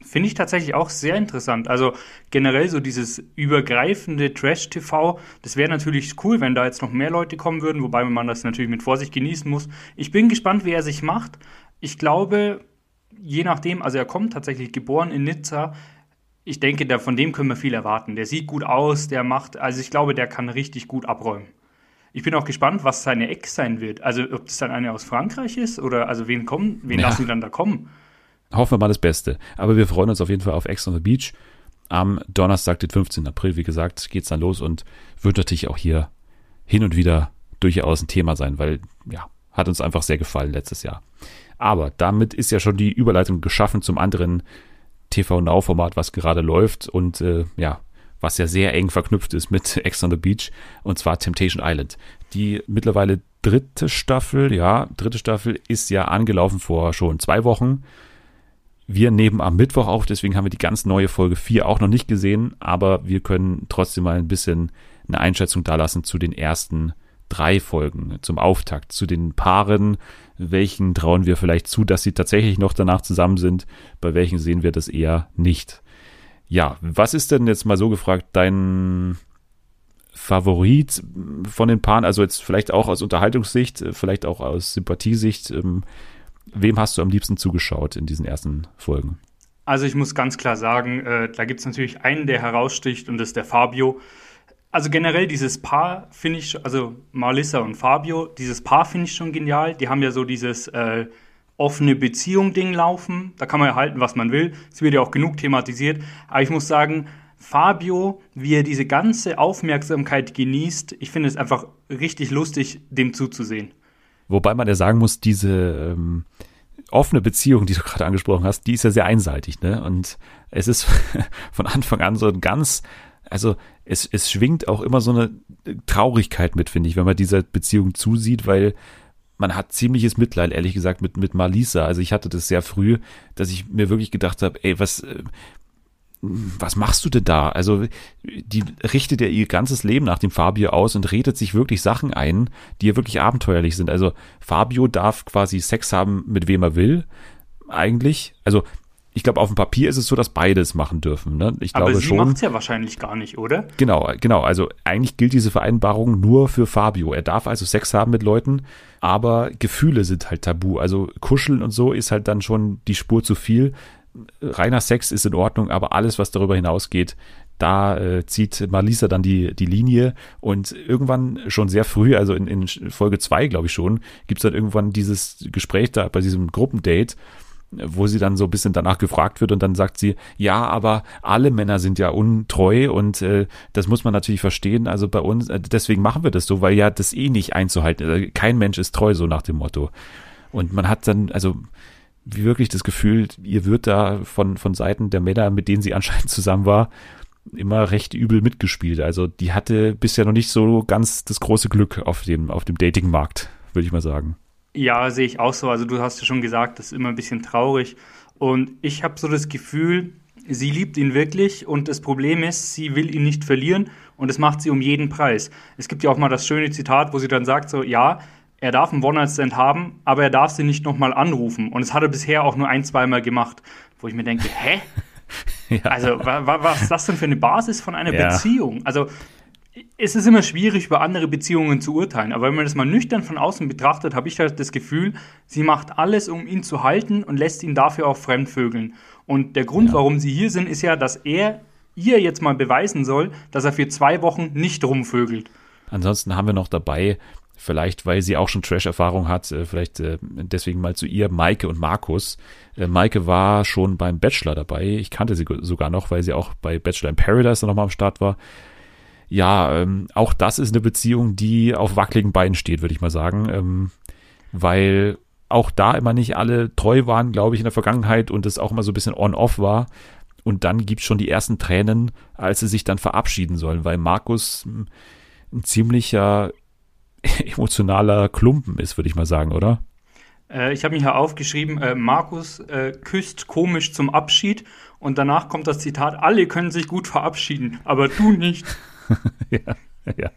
Finde ich tatsächlich auch sehr interessant. Also generell so dieses übergreifende Trash-T V, das wäre natürlich cool, wenn da jetzt noch mehr Leute kommen würden, wobei man das natürlich mit Vorsicht genießen muss. Ich bin gespannt, wie er sich macht. Ich glaube, je nachdem, also er kommt tatsächlich geboren in Nizza. Ich denke, da, von dem können wir viel erwarten. Der sieht gut aus, der macht, also ich glaube, der kann richtig gut abräumen. Ich bin auch gespannt, was seine Ex sein wird. Also ob das dann eine aus Frankreich ist oder also wen kommen, wen ja. lassen die dann da kommen? Hoffen wir mal das Beste. Aber wir freuen uns auf jeden Fall auf Ex on the Beach. Am Donnerstag, den fünfzehnten April, wie gesagt, geht's dann los und wird natürlich auch hier hin und wieder durchaus ein Thema sein, weil ja, hat uns einfach sehr gefallen letztes Jahr. Aber damit ist ja schon die Überleitung geschaffen zum anderen T V-Now-Format, was gerade läuft und äh, ja, was ja sehr eng verknüpft ist mit Ex on the Beach, und zwar Temptation Island. Die mittlerweile dritte Staffel, ja, dritte Staffel ist ja angelaufen vor schon zwei Wochen. Wir nehmen am Mittwoch auf, deswegen haben wir die ganz neue Folge vier auch noch nicht gesehen, aber wir können trotzdem mal ein bisschen eine Einschätzung dalassen zu den ersten drei Folgen zum Auftakt, zu den Paaren, welchen trauen wir vielleicht zu, dass sie tatsächlich noch danach zusammen sind, bei welchen sehen wir das eher nicht. Ja, was ist denn jetzt mal so gefragt dein Favorit von den Paaren, also jetzt vielleicht auch aus Unterhaltungssicht, vielleicht auch aus Sympathiesicht, wem hast du am liebsten zugeschaut in diesen ersten Folgen? Also ich muss ganz klar sagen, äh, da gibt es natürlich einen, der heraussticht, und das ist der Fabio. Also generell dieses Paar finde ich, also Marlisa und Fabio, dieses Paar finde ich schon genial. Die haben ja so dieses äh, offene Beziehung-Ding laufen. Da kann man ja halten, was man will. Es wird ja auch genug thematisiert. Aber ich muss sagen, Fabio, wie er diese ganze Aufmerksamkeit genießt, ich finde es einfach richtig lustig, dem zuzusehen. Wobei man ja sagen muss, diese Ähm offene Beziehung, die du gerade angesprochen hast, die ist ja sehr einseitig, ne? Und es ist von Anfang an so ein ganz, also es, es schwingt auch immer so eine Traurigkeit mit, finde ich, wenn man dieser Beziehung zusieht, weil man hat ziemliches Mitleid, ehrlich gesagt, mit, mit Marlisa. Also ich hatte das sehr früh, dass ich mir wirklich gedacht habe, ey, was, was machst du denn da? Also die richtet ja ihr ganzes Leben nach dem Fabio aus und redet sich wirklich Sachen ein, die ja wirklich abenteuerlich sind. Also Fabio darf quasi Sex haben, mit wem er will, eigentlich. Also ich glaube, auf dem Papier ist es so, dass beide es machen dürfen, ne? Ich glaube schon. Aber sie macht es ja wahrscheinlich gar nicht, oder? Genau, genau. Also eigentlich gilt diese Vereinbarung nur für Fabio. Er darf also Sex haben mit Leuten, aber Gefühle sind halt tabu. Also Kuscheln und so ist halt dann schon die Spur zu viel. Reiner Sex ist in Ordnung, aber alles, was darüber hinausgeht, da äh, zieht Marlisa dann die, die Linie, und irgendwann schon sehr früh, also in, in Folge zwei, glaube ich schon, gibt es dann irgendwann dieses Gespräch da bei diesem Gruppendate, wo sie dann so ein bisschen danach gefragt wird, und dann sagt sie, ja, aber alle Männer sind ja untreu, und äh, das muss man natürlich verstehen, also bei uns, äh, deswegen machen wir das so, weil ja das eh nicht einzuhalten ist, kein Mensch ist treu, so nach dem Motto. Und man hat dann, also wie wirklich das Gefühl, ihr wird da von, von Seiten der Männer, mit denen sie anscheinend zusammen war, immer recht übel mitgespielt. Also die hatte bisher noch nicht so ganz das große Glück auf dem, auf dem Datingmarkt, würde ich mal sagen. Ja, sehe ich auch so. Also du hast ja schon gesagt, das ist immer ein bisschen traurig. Und ich habe so das Gefühl, sie liebt ihn wirklich, und das Problem ist, sie will ihn nicht verlieren, und das macht sie um jeden Preis. Es gibt ja auch mal das schöne Zitat, wo sie dann sagt so, ja, er darf einen One-Night-Stand haben, aber er darf sie nicht nochmal anrufen. Und das hat er bisher auch nur ein-, zweimal gemacht, wo ich mir denke, hä? Ja. Also wa- wa- was ist das denn für eine Basis von einer ja. Beziehung? Also es ist immer schwierig, über andere Beziehungen zu urteilen. Aber wenn man das mal nüchtern von außen betrachtet, habe ich halt das Gefühl, sie macht alles, um ihn zu halten, und lässt ihn dafür auch fremdvögeln. Und der Grund, ja. warum sie hier sind, ist ja, dass er ihr jetzt mal beweisen soll, dass er für zwei Wochen nicht rumvögelt. Ansonsten haben wir noch dabei, vielleicht, weil sie auch schon Trash-Erfahrung hat, vielleicht deswegen mal zu ihr, Maike und Markus. Maike war schon beim Bachelor dabei. Ich kannte sie sogar noch, weil sie auch bei Bachelor in Paradise nochmal am Start war. Ja, auch das ist eine Beziehung, die auf wackeligen Beinen steht, würde ich mal sagen. Weil auch da immer nicht alle treu waren, glaube ich, in der Vergangenheit, und es auch immer so ein bisschen on-off war. Und dann gibt es schon die ersten Tränen, als sie sich dann verabschieden sollen, weil Markus ein ziemlicher emotionaler Klumpen ist, würde ich mal sagen, oder? Äh, ich habe mich hier aufgeschrieben, äh, Markus äh, küsst komisch zum Abschied, und danach kommt das Zitat, alle können sich gut verabschieden, aber du nicht. ja, ja.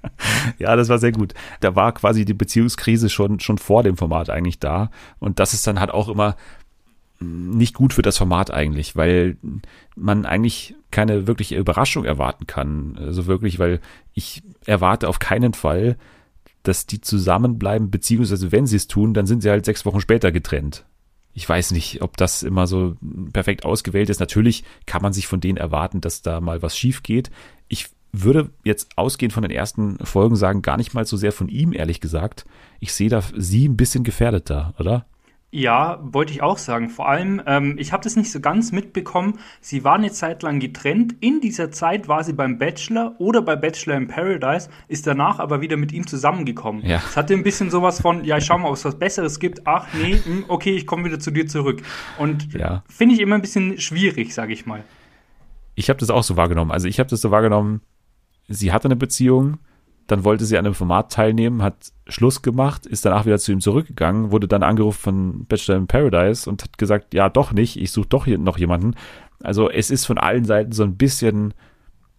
ja, das war sehr gut. Da war quasi die Beziehungskrise schon, schon vor dem Format eigentlich da, und das ist dann halt auch immer nicht gut für das Format eigentlich, weil man eigentlich keine wirkliche Überraschung erwarten kann. Also wirklich, weil ich erwarte auf keinen Fall, dass die zusammenbleiben, beziehungsweise wenn sie es tun, dann sind sie halt sechs Wochen später getrennt. Ich weiß nicht, ob das immer so perfekt ausgewählt ist. Natürlich kann man sich von denen erwarten, dass da mal was schief geht. Ich würde jetzt ausgehend von den ersten Folgen sagen, gar nicht mal so sehr von ihm, ehrlich gesagt. Ich sehe da sie ein bisschen gefährdeter, oder? Ja, wollte ich auch sagen. Vor allem, ähm, ich habe das nicht so ganz mitbekommen. Sie war eine Zeit lang getrennt. In dieser Zeit war sie beim Bachelor oder bei Bachelor in Paradise, ist danach aber wieder mit ihm zusammengekommen. Ja. Es hatte ein bisschen sowas von, ja, ich schau mal, ob es was Besseres gibt. Ach, nee, mh, okay, ich komme wieder zu dir zurück. Und ja. finde ich immer ein bisschen schwierig, sage ich mal. Ich habe das auch so wahrgenommen. Also ich habe das so wahrgenommen, sie hatte eine Beziehung, dann wollte sie an einem Format teilnehmen, hat Schluss gemacht, ist danach wieder zu ihm zurückgegangen, wurde dann angerufen von Bachelor in Paradise und hat gesagt, ja, doch nicht, ich suche doch hier noch jemanden. Also es ist von allen Seiten so ein bisschen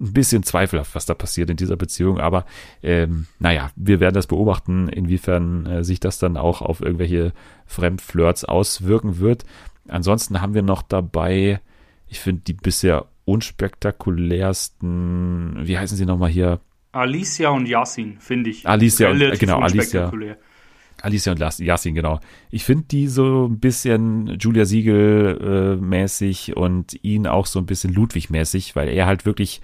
ein bisschen zweifelhaft, was da passiert in dieser Beziehung, aber ähm, naja, wir werden das beobachten, inwiefern äh, sich das dann auch auf irgendwelche Fremdflirts auswirken wird. Ansonsten haben wir noch dabei, ich finde die bisher unspektakulärsten, wie heißen sie nochmal hier? Alicia und Yasin, finde ich. Alicia und, genau, Alicia. Alicia und Yasin, genau. Ich finde die so ein bisschen Julia Siegel-mäßig äh, und ihn auch so ein bisschen Ludwig-mäßig, weil er halt wirklich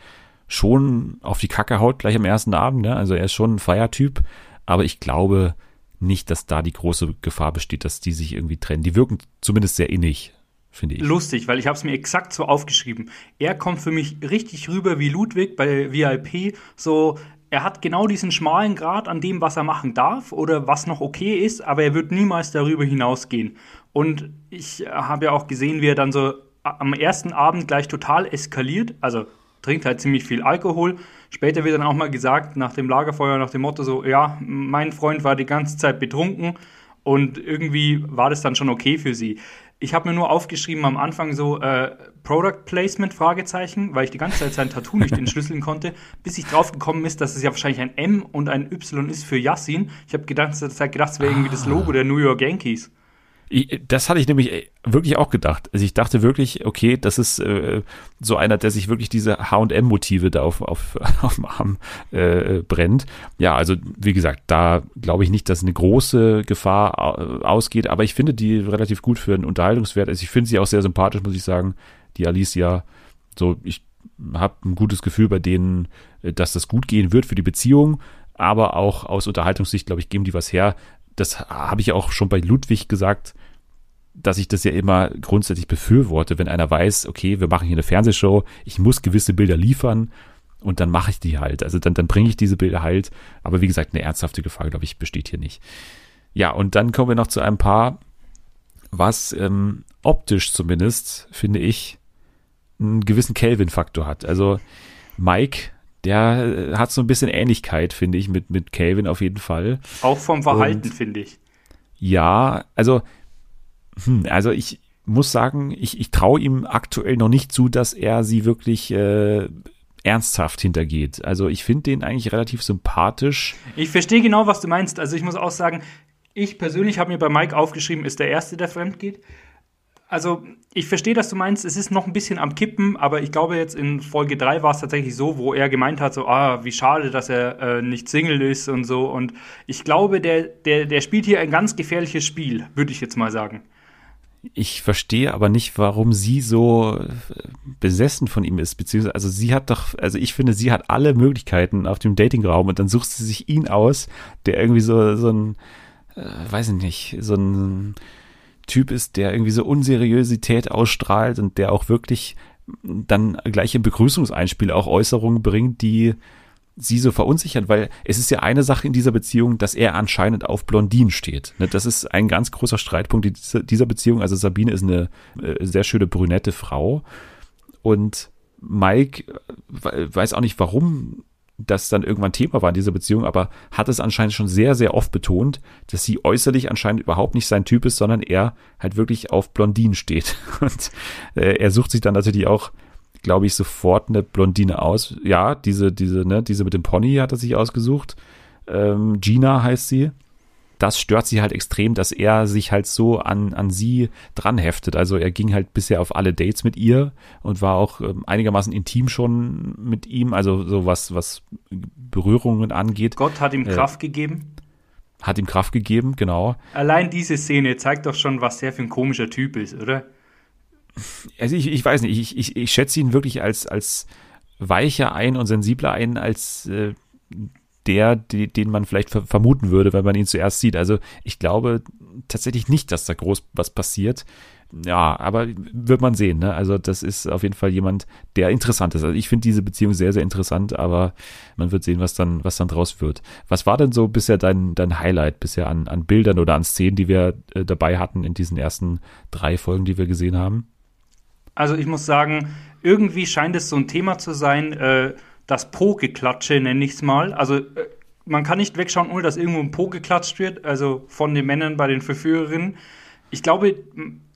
schon auf die Kacke haut gleich am ersten Abend. Ne? Also er ist schon ein Feiertyp, aber ich glaube nicht, dass da die große Gefahr besteht, dass die sich irgendwie trennen. Die wirken zumindest sehr innig, finde ich. Lustig, weil ich habe es mir exakt so aufgeschrieben. Er kommt für mich richtig rüber wie Ludwig bei V I P, so... Er hat genau diesen schmalen Grat an dem, was er machen darf oder was noch okay ist, aber er wird niemals darüber hinausgehen. Und ich habe ja auch gesehen, wie er dann so am ersten Abend gleich total eskaliert, also trinkt halt ziemlich viel Alkohol. Später wird dann auch mal gesagt, nach dem Lagerfeuer, nach dem Motto so, ja, mein Freund war die ganze Zeit betrunken und irgendwie war das dann schon okay für sie. Ich habe mir nur aufgeschrieben am Anfang so äh, Product Placement, Fragezeichen, weil ich die ganze Zeit sein Tattoo nicht entschlüsseln konnte, bis ich drauf gekommen ist, dass es ja wahrscheinlich ein M und ein Y ist für Yasin. Ich habe die ganze Zeit gedacht, es wäre irgendwie das Logo der New York Yankees. Ich, das hatte ich nämlich wirklich auch gedacht. Also ich dachte wirklich, okay, das ist äh, so einer, der sich wirklich diese H und M-Motive da auf, auf, auf dem Arm äh, brennt. Ja, also wie gesagt, da glaube ich nicht, dass eine große Gefahr ausgeht, aber ich finde die relativ gut für einen Unterhaltungswert. Also ich finde sie auch sehr sympathisch, muss ich sagen, die Alicia. So, ich habe ein gutes Gefühl bei denen, dass das gut gehen wird für die Beziehung, aber auch aus Unterhaltungssicht, glaube ich, geben die was her. Das habe ich auch schon bei Ludwig gesagt, dass ich das ja immer grundsätzlich befürworte, wenn einer weiß, okay, wir machen hier eine Fernsehshow, ich muss gewisse Bilder liefern und dann mache ich die halt. Also dann, dann bringe ich diese Bilder halt. Aber wie gesagt, eine ernsthafte Gefahr, glaube ich, besteht hier nicht. Ja, und dann kommen wir noch zu einem Paar, was ähm, optisch zumindest, finde ich, einen gewissen Kelvin-Faktor hat. Also Mike... Der hat so ein bisschen Ähnlichkeit, finde ich, mit, mit Kelvin auf jeden Fall. Auch vom Verhalten, finde ich. Ja, also, hm, also ich muss sagen, ich, ich traue ihm aktuell noch nicht zu, dass er sie wirklich äh, ernsthaft hintergeht. Also ich finde den eigentlich relativ sympathisch. Ich verstehe genau, was du meinst. Also ich muss auch sagen, ich persönlich habe mir bei Mike aufgeschrieben, ist der Erste, der fremdgeht. Also ich verstehe, dass du meinst, es ist noch ein bisschen am Kippen, aber ich glaube jetzt in Folge drei war es tatsächlich so, wo er gemeint hat, so, ah, wie schade, dass er äh, nicht Single ist und so. Und ich glaube, der, der, der spielt hier ein ganz gefährliches Spiel, würde ich jetzt mal sagen. Ich verstehe aber nicht, warum sie so besessen von ihm ist, beziehungsweise, also sie hat doch, also ich finde, sie hat alle Möglichkeiten auf dem Datingraum und dann sucht sie sich ihn aus, der irgendwie so, so ein, äh, weiß ich nicht, so ein Typ ist, der irgendwie so Unseriösität ausstrahlt und der auch wirklich dann gleich im Begrüßungseinspiel auch Äußerungen bringt, die sie so verunsichern, weil es ist ja eine Sache in dieser Beziehung, dass er anscheinend auf Blondinen steht. Das ist ein ganz großer Streitpunkt dieser Beziehung. Also Sabine ist eine sehr schöne brünette Frau und Mike weiß auch nicht, warum das dann irgendwann Thema war in dieser Beziehung, aber hat es anscheinend schon sehr, sehr oft betont, dass sie äußerlich anscheinend überhaupt nicht sein Typ ist, sondern er halt wirklich auf Blondinen steht. Und äh, er sucht sich dann natürlich auch, glaube ich, sofort eine Blondine aus. Ja, diese, diese, ne, diese mit dem Pony hat er sich ausgesucht. Ähm, Gina heißt sie. Das stört sie halt extrem, dass er sich halt so an, an sie dran heftet. Also er ging halt bisher auf alle Dates mit ihr und war auch ähm, einigermaßen intim schon mit ihm, also so was, was Berührungen angeht. Gott hat ihm äh, Kraft gegeben. Hat ihm Kraft gegeben, genau. Allein diese Szene zeigt doch schon, was der für ein komischer Typ ist, oder? Also ich, ich weiß nicht, ich, ich, ich schätze ihn wirklich als, als weicher ein und sensibler ein, als äh, der, den man vielleicht vermuten würde, wenn man ihn zuerst sieht. Also ich glaube tatsächlich nicht, dass da groß was passiert. Ja, aber wird man sehen, ne? Also das ist auf jeden Fall jemand, der interessant ist. Also ich finde diese Beziehung sehr, sehr interessant, aber man wird sehen, was dann, was dann draus wird. Was war denn so bisher dein, dein Highlight bisher an, an Bildern oder an Szenen, die wir äh, dabei hatten in diesen ersten drei Folgen, die wir gesehen haben? Also ich muss sagen, irgendwie scheint es so ein Thema zu sein, äh, das Po-Geklatsche nenne ich es mal. Also man kann nicht wegschauen, ohne dass irgendwo ein Po geklatscht wird, also von den Männern bei den Verführerinnen. Ich glaube,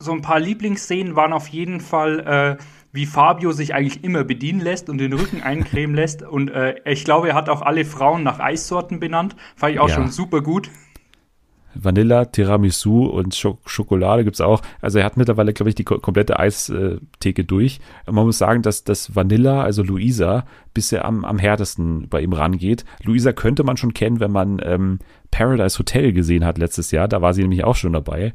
so ein paar Lieblingsszenen waren auf jeden Fall, äh, wie Fabio sich eigentlich immer bedienen lässt und den Rücken eincremen lässt. Und äh, ich glaube, er hat auch alle Frauen nach Eissorten benannt. Fand ich auch ja. schon super gut. Vanilla, Tiramisu und Schokolade gibt es auch. Also er hat mittlerweile, glaube ich, die komplette Eistheke durch. Man muss sagen, dass das Vanilla, also Luisa, bisher am, am härtesten bei ihm rangeht. Luisa könnte man schon kennen, wenn man ähm, Paradise Hotel gesehen hat letztes Jahr. Da war sie nämlich auch schon dabei.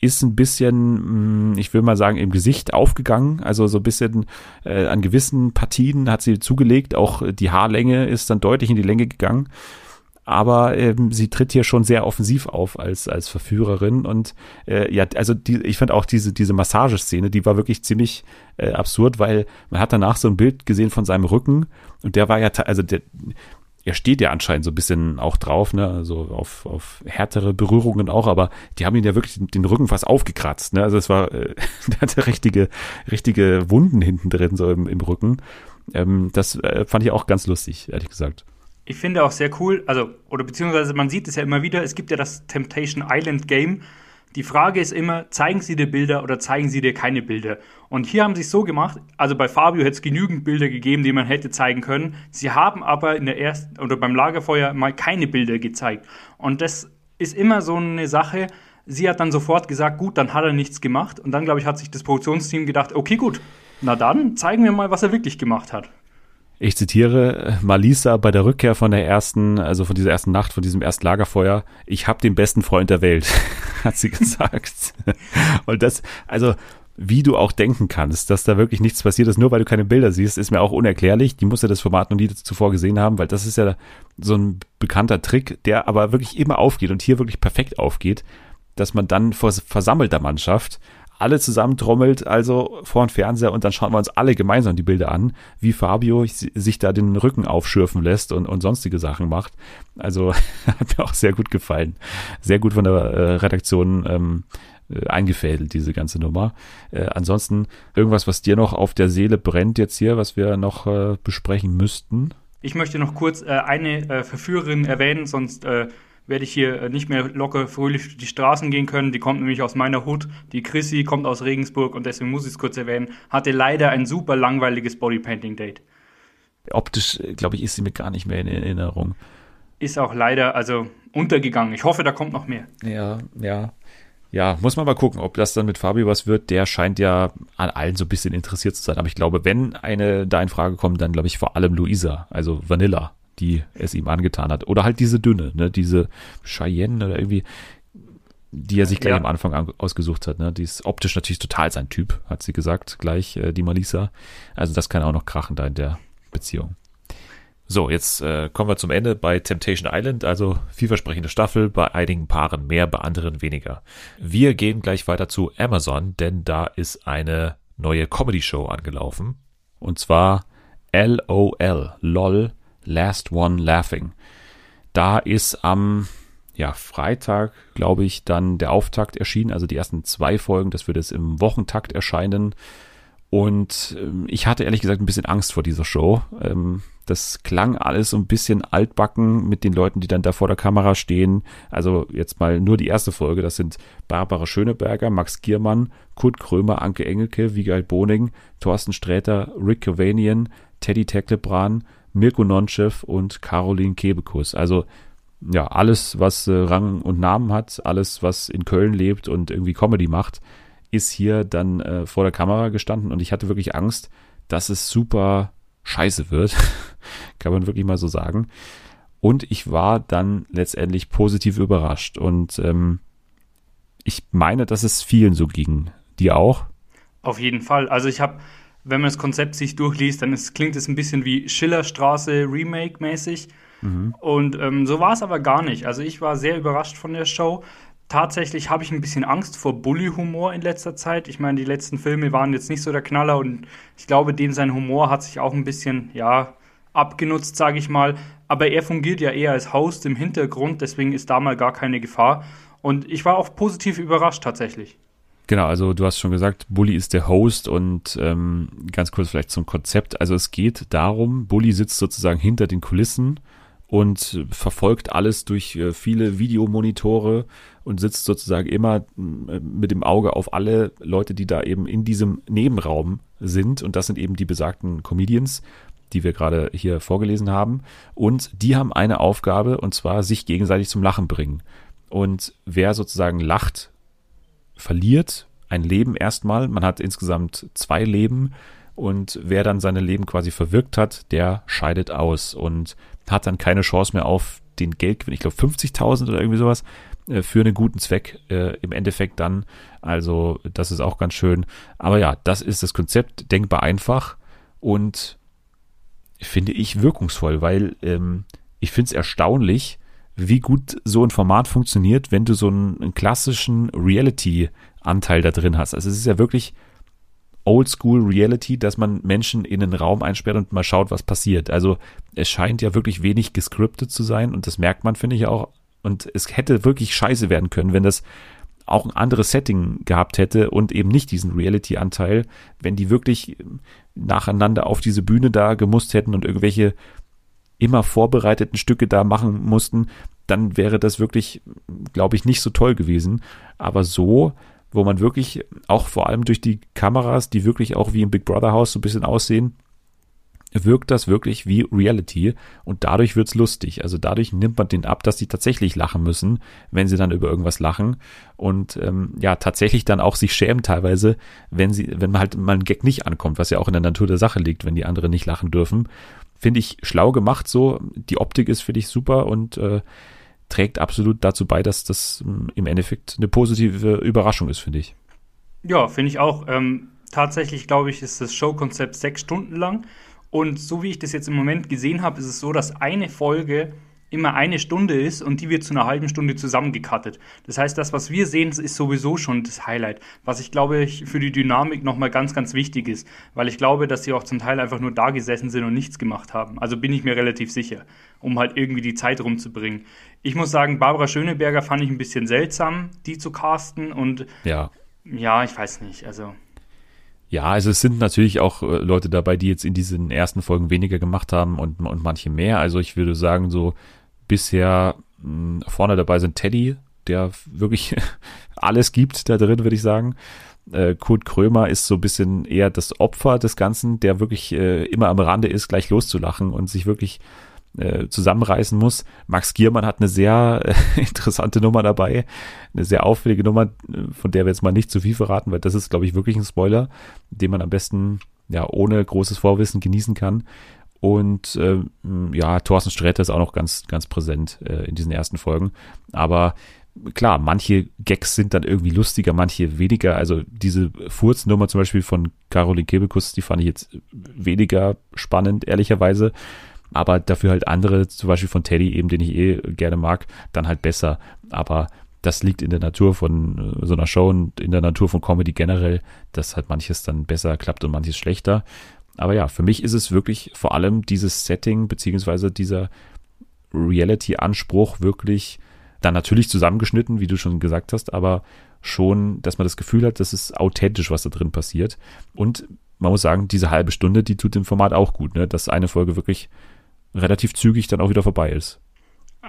Ist ein bisschen, ich will mal sagen, im Gesicht aufgegangen. Also so ein bisschen äh, an gewissen Partien hat sie zugelegt. Auch die Haarlänge ist dann deutlich in die Länge gegangen. Aber ähm, sie tritt hier schon sehr offensiv auf als, als Verführerin. Und äh, ja, also die, ich fand auch diese, diese Massageszene, die war wirklich ziemlich äh, absurd, weil man hat danach so ein Bild gesehen von seinem Rücken. Und der war ja, also der, er steht ja anscheinend so ein bisschen auch drauf, ne, also auf, auf härtere Berührungen auch, aber die haben ihn ja wirklich den Rücken fast aufgekratzt, ne. Also es war, äh, der hatte richtige, richtige Wunden hinten drin, so im, im Rücken. Ähm, das äh, fand ich auch ganz lustig, ehrlich gesagt. Ich finde auch sehr cool, also, oder beziehungsweise man sieht es ja immer wieder, es gibt ja das Temptation Island Game. Die Frage ist immer, zeigen sie dir Bilder oder zeigen sie dir keine Bilder? Und hier haben sie es so gemacht, also bei Fabio hätte es genügend Bilder gegeben, die man hätte zeigen können. Sie haben aber in der ersten, oder beim Lagerfeuer mal keine Bilder gezeigt. Und das ist immer so eine Sache. Sie hat dann sofort gesagt, gut, dann hat er nichts gemacht. Und dann, glaube ich, hat sich das Produktionsteam gedacht, okay, gut, na dann zeigen wir mal, was er wirklich gemacht hat. Ich zitiere Marlisa bei der Rückkehr von der ersten, also von dieser ersten Nacht, von diesem ersten Lagerfeuer. Ich habe den besten Freund der Welt, hat sie gesagt. Und das, also wie du auch denken kannst, dass da wirklich nichts passiert ist, nur weil du keine Bilder siehst, ist mir auch unerklärlich. Die muss ja das Format noch nie zuvor gesehen haben, weil das ist ja so ein bekannter Trick, der aber wirklich immer aufgeht und hier wirklich perfekt aufgeht, dass man dann vor versammelter Mannschaft alle zusammentrommelt, also vor dem Fernseher, und dann schauen wir uns alle gemeinsam die Bilder an, wie Fabio sich da den Rücken aufschürfen lässt und, und sonstige Sachen macht. Also hat mir auch sehr gut gefallen. Sehr gut von der äh, Redaktion ähm, äh, eingefädelt, diese ganze Nummer. Äh, ansonsten irgendwas, was dir noch auf der Seele brennt jetzt hier, was wir noch äh, besprechen müssten? Ich möchte noch kurz äh, eine äh, Verführerin erwähnen, sonst äh werde ich hier nicht mehr locker fröhlich durch die Straßen gehen können. Die kommt nämlich aus meiner Hood. Die Chrissy kommt aus Regensburg und deswegen muss ich es kurz erwähnen. Hatte leider ein super langweiliges Bodypainting-Date. Optisch, glaube ich, ist sie mir gar nicht mehr in Erinnerung. Ist auch leider also untergegangen. Ich hoffe, da kommt noch mehr. Ja, ja. Ja, muss man mal gucken, ob das dann mit Fabio was wird. Der scheint ja an allen so ein bisschen interessiert zu sein. Aber ich glaube, wenn eine da in Frage kommt, dann glaube ich vor allem Luisa, also Vanilla, die es ihm angetan hat. Oder halt diese dünne, ne, diese Cheyenne oder irgendwie, die er sich gleich ja. am Anfang an, ausgesucht hat. Ne? Die ist optisch natürlich total sein Typ, hat sie gesagt, gleich äh, die Marlisa. Also das kann auch noch krachen da in der Beziehung. So, jetzt äh, kommen wir zum Ende bei Temptation Island. Also vielversprechende Staffel, bei einigen Paaren mehr, bei anderen weniger. Wir gehen gleich weiter zu Amazon, denn da ist eine neue Comedy-Show angelaufen. Und zwar LOL, LOL, Last One Laughing. Da ist am ja, Freitag, glaube ich, dann der Auftakt erschienen, also die ersten zwei Folgen, das wird jetzt im Wochentakt erscheinen. Und ähm, ich hatte ehrlich gesagt ein bisschen Angst vor dieser Show. Ähm, das klang alles so ein bisschen altbacken mit den Leuten, die dann da vor der Kamera stehen. Also jetzt mal nur die erste Folge, das sind Barbara Schöneberger, Max Giermann, Kurt Krömer, Anke Engelke, Wiegald Boning, Thorsten Sträter, Rick Cavanian, Teddy Teklebran, Mirko Nonchev und Caroline Kebekus. Also ja, alles, was äh, Rang und Namen hat, alles, was in Köln lebt und irgendwie Comedy macht, ist hier dann äh, vor der Kamera gestanden. Und ich hatte wirklich Angst, dass es super scheiße wird. Kann man wirklich mal so sagen. Und ich war dann letztendlich positiv überrascht. Und ähm, ich meine, dass es vielen so ging. Dir auch? Auf jeden Fall. Also ich habe... Wenn man das Konzept sich durchliest, dann ist, klingt es ein bisschen wie Schillerstraße Remake-mäßig. Mhm. Und ähm, so war es aber gar nicht. Also ich war sehr überrascht von der Show. Tatsächlich habe ich ein bisschen Angst vor Bully-Humor in letzter Zeit. Ich meine, die letzten Filme waren jetzt nicht so der Knaller. Und ich glaube, dem sein Humor hat sich auch ein bisschen, ja, abgenutzt, sage ich mal. Aber er fungiert ja eher als Host im Hintergrund. Deswegen ist da mal gar keine Gefahr. Und ich war auch positiv überrascht tatsächlich. Genau, also du hast schon gesagt, Bully ist der Host und ähm, ganz kurz vielleicht zum Konzept. Also es geht darum, Bully sitzt sozusagen hinter den Kulissen und verfolgt alles durch viele Videomonitore und sitzt sozusagen immer mit dem Auge auf alle Leute, die da eben in diesem Nebenraum sind. Und das sind eben die besagten Comedians, die wir gerade hier vorgelesen haben. Und die haben eine Aufgabe, und zwar sich gegenseitig zum Lachen bringen. Und wer sozusagen lacht, verliert ein Leben erstmal. Man hat insgesamt zwei Leben. Und wer dann seine Leben quasi verwirkt hat, der scheidet aus und hat dann keine Chance mehr auf den Geldgewinn. Ich glaube fünfzigtausend oder irgendwie sowas für einen guten Zweck äh, im Endeffekt dann. Also das ist auch ganz schön. Aber ja, das ist das Konzept. Denkbar einfach und finde ich wirkungsvoll, weil ähm, ich finde es erstaunlich, wie gut so ein Format funktioniert, wenn du so einen, einen klassischen Reality-Anteil da drin hast. Also es ist ja wirklich Oldschool-Reality, dass man Menschen in einen Raum einsperrt und mal schaut, was passiert. Also es scheint ja wirklich wenig gescriptet zu sein und das merkt man, finde ich auch. Und es hätte wirklich scheiße werden können, wenn das auch ein anderes Setting gehabt hätte und eben nicht diesen Reality-Anteil, wenn die wirklich nacheinander auf diese Bühne da gemusst hätten und irgendwelche immer vorbereiteten Stücke da machen mussten, dann wäre das wirklich, glaube ich, nicht so toll gewesen. Aber so, wo man wirklich auch vor allem durch die Kameras, die wirklich auch wie im Big Brother Haus so ein bisschen aussehen, wirkt das wirklich wie Reality und dadurch wird's lustig. Also dadurch nimmt man denen ab, dass die tatsächlich lachen müssen, wenn sie dann über irgendwas lachen und ähm, ja tatsächlich dann auch sich schämen teilweise, wenn sie, wenn man halt mal ein Gag nicht ankommt, was ja auch in der Natur der Sache liegt, wenn die anderen nicht lachen dürfen. Finde ich schlau gemacht so. Die Optik ist, finde ich, super und äh, trägt absolut dazu bei, dass das im Endeffekt eine positive Überraschung ist, finde ich. Ja, finde ich auch. Ähm, tatsächlich, glaube ich, ist das Showkonzept sechs Stunden lang. Und so wie ich das jetzt im Moment gesehen habe, ist es so, dass eine Folge immer eine Stunde ist und die wird zu einer halben Stunde zusammengecuttet. Das heißt, das, was wir sehen, ist sowieso schon das Highlight, was ich glaube ich für die Dynamik nochmal ganz, ganz wichtig ist, weil ich glaube, dass sie auch zum Teil einfach nur da gesessen sind und nichts gemacht haben. Also bin ich mir relativ sicher, um halt irgendwie die Zeit rumzubringen. Ich muss sagen, Barbara Schöneberger fand ich ein bisschen seltsam, die zu casten und ja, ja ich weiß nicht, also... Ja, also es sind natürlich auch Leute dabei, die jetzt in diesen ersten Folgen weniger gemacht haben und, und manche mehr. Also ich würde sagen, so bisher mh, vorne dabei sind Teddy, der wirklich alles gibt da drin, würde ich sagen. Äh, Kurt Krömer ist so ein bisschen eher das Opfer des Ganzen, der wirklich äh, immer am Rande ist, gleich loszulachen und sich wirklich äh, zusammenreißen muss. Max Giermann hat eine sehr äh, interessante Nummer dabei, eine sehr auffällige Nummer, von der wir jetzt mal nicht zu viel verraten, weil das ist, glaube ich, wirklich ein Spoiler, den man am besten ja ohne großes Vorwissen genießen kann. Und äh, ja, Thorsten Sträter ist auch noch ganz, ganz präsent äh, in diesen ersten Folgen. Aber klar, manche Gags sind dann irgendwie lustiger, manche weniger. Also diese Furznummer zum Beispiel von Caroline Kebekus, die fand ich jetzt weniger spannend, ehrlicherweise. Aber dafür halt andere, zum Beispiel von Teddy eben, den ich eh gerne mag, dann halt besser. Aber das liegt in der Natur von so einer Show und in der Natur von Comedy generell, dass halt manches dann besser klappt und manches schlechter. Aber ja, für mich ist es wirklich vor allem dieses Setting beziehungsweise dieser Reality-Anspruch wirklich dann natürlich zusammengeschnitten, wie du schon gesagt hast, aber schon, dass man das Gefühl hat, das ist authentisch, was da drin passiert. Und man muss sagen, diese halbe Stunde, die tut dem Format auch gut, ne? Dass eine Folge wirklich relativ zügig dann auch wieder vorbei ist.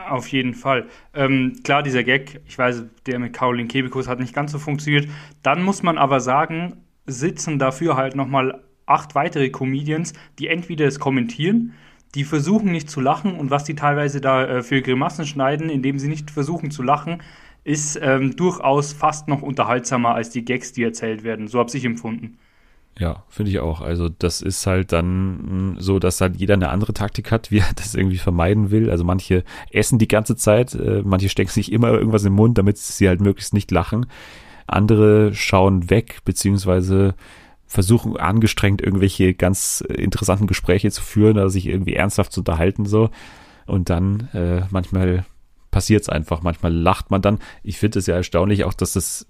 Auf jeden Fall. Ähm, klar, dieser Gag, ich weiß, der mit Caroline Kebekus hat nicht ganz so funktioniert. Dann muss man aber sagen, sitzen dafür halt nochmal acht weitere Comedians, die entweder es kommentieren, die versuchen nicht zu lachen und was die teilweise da äh, für Grimassen schneiden, indem sie nicht versuchen zu lachen, ist ähm, durchaus fast noch unterhaltsamer als die Gags, die erzählt werden. So habe ich empfunden. Ja, finde ich auch. Also das ist halt dann so, dass halt jeder eine andere Taktik hat, wie er das irgendwie vermeiden will. Also manche essen die ganze Zeit, manche stecken sich immer irgendwas im Mund, damit sie halt möglichst nicht lachen. Andere schauen weg, beziehungsweise versuchen angestrengt irgendwelche ganz interessanten Gespräche zu führen oder sich irgendwie ernsthaft zu unterhalten so. Und dann äh, manchmal passiert es einfach. Manchmal lacht man dann. Ich finde es ja erstaunlich auch, dass das,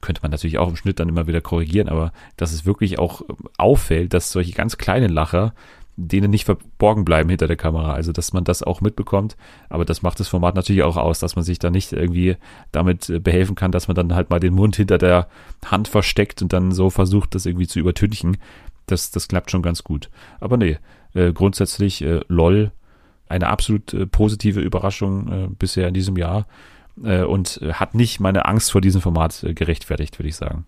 könnte man natürlich auch im Schnitt dann immer wieder korrigieren, aber dass es wirklich auch auffällt, dass solche ganz kleinen Lacher denen nicht verborgen bleiben hinter der Kamera. Also, dass man das auch mitbekommt. Aber das macht das Format natürlich auch aus, dass man sich da nicht irgendwie damit behelfen kann, dass man dann halt mal den Mund hinter der Hand versteckt und dann so versucht, das irgendwie zu übertünchen. Das, das klappt schon ganz gut. Aber nee, äh, grundsätzlich äh, LOL eine absolut äh, positive Überraschung äh, bisher in diesem Jahr äh, und äh, hat nicht meine Angst vor diesem Format äh, gerechtfertigt, würde ich sagen.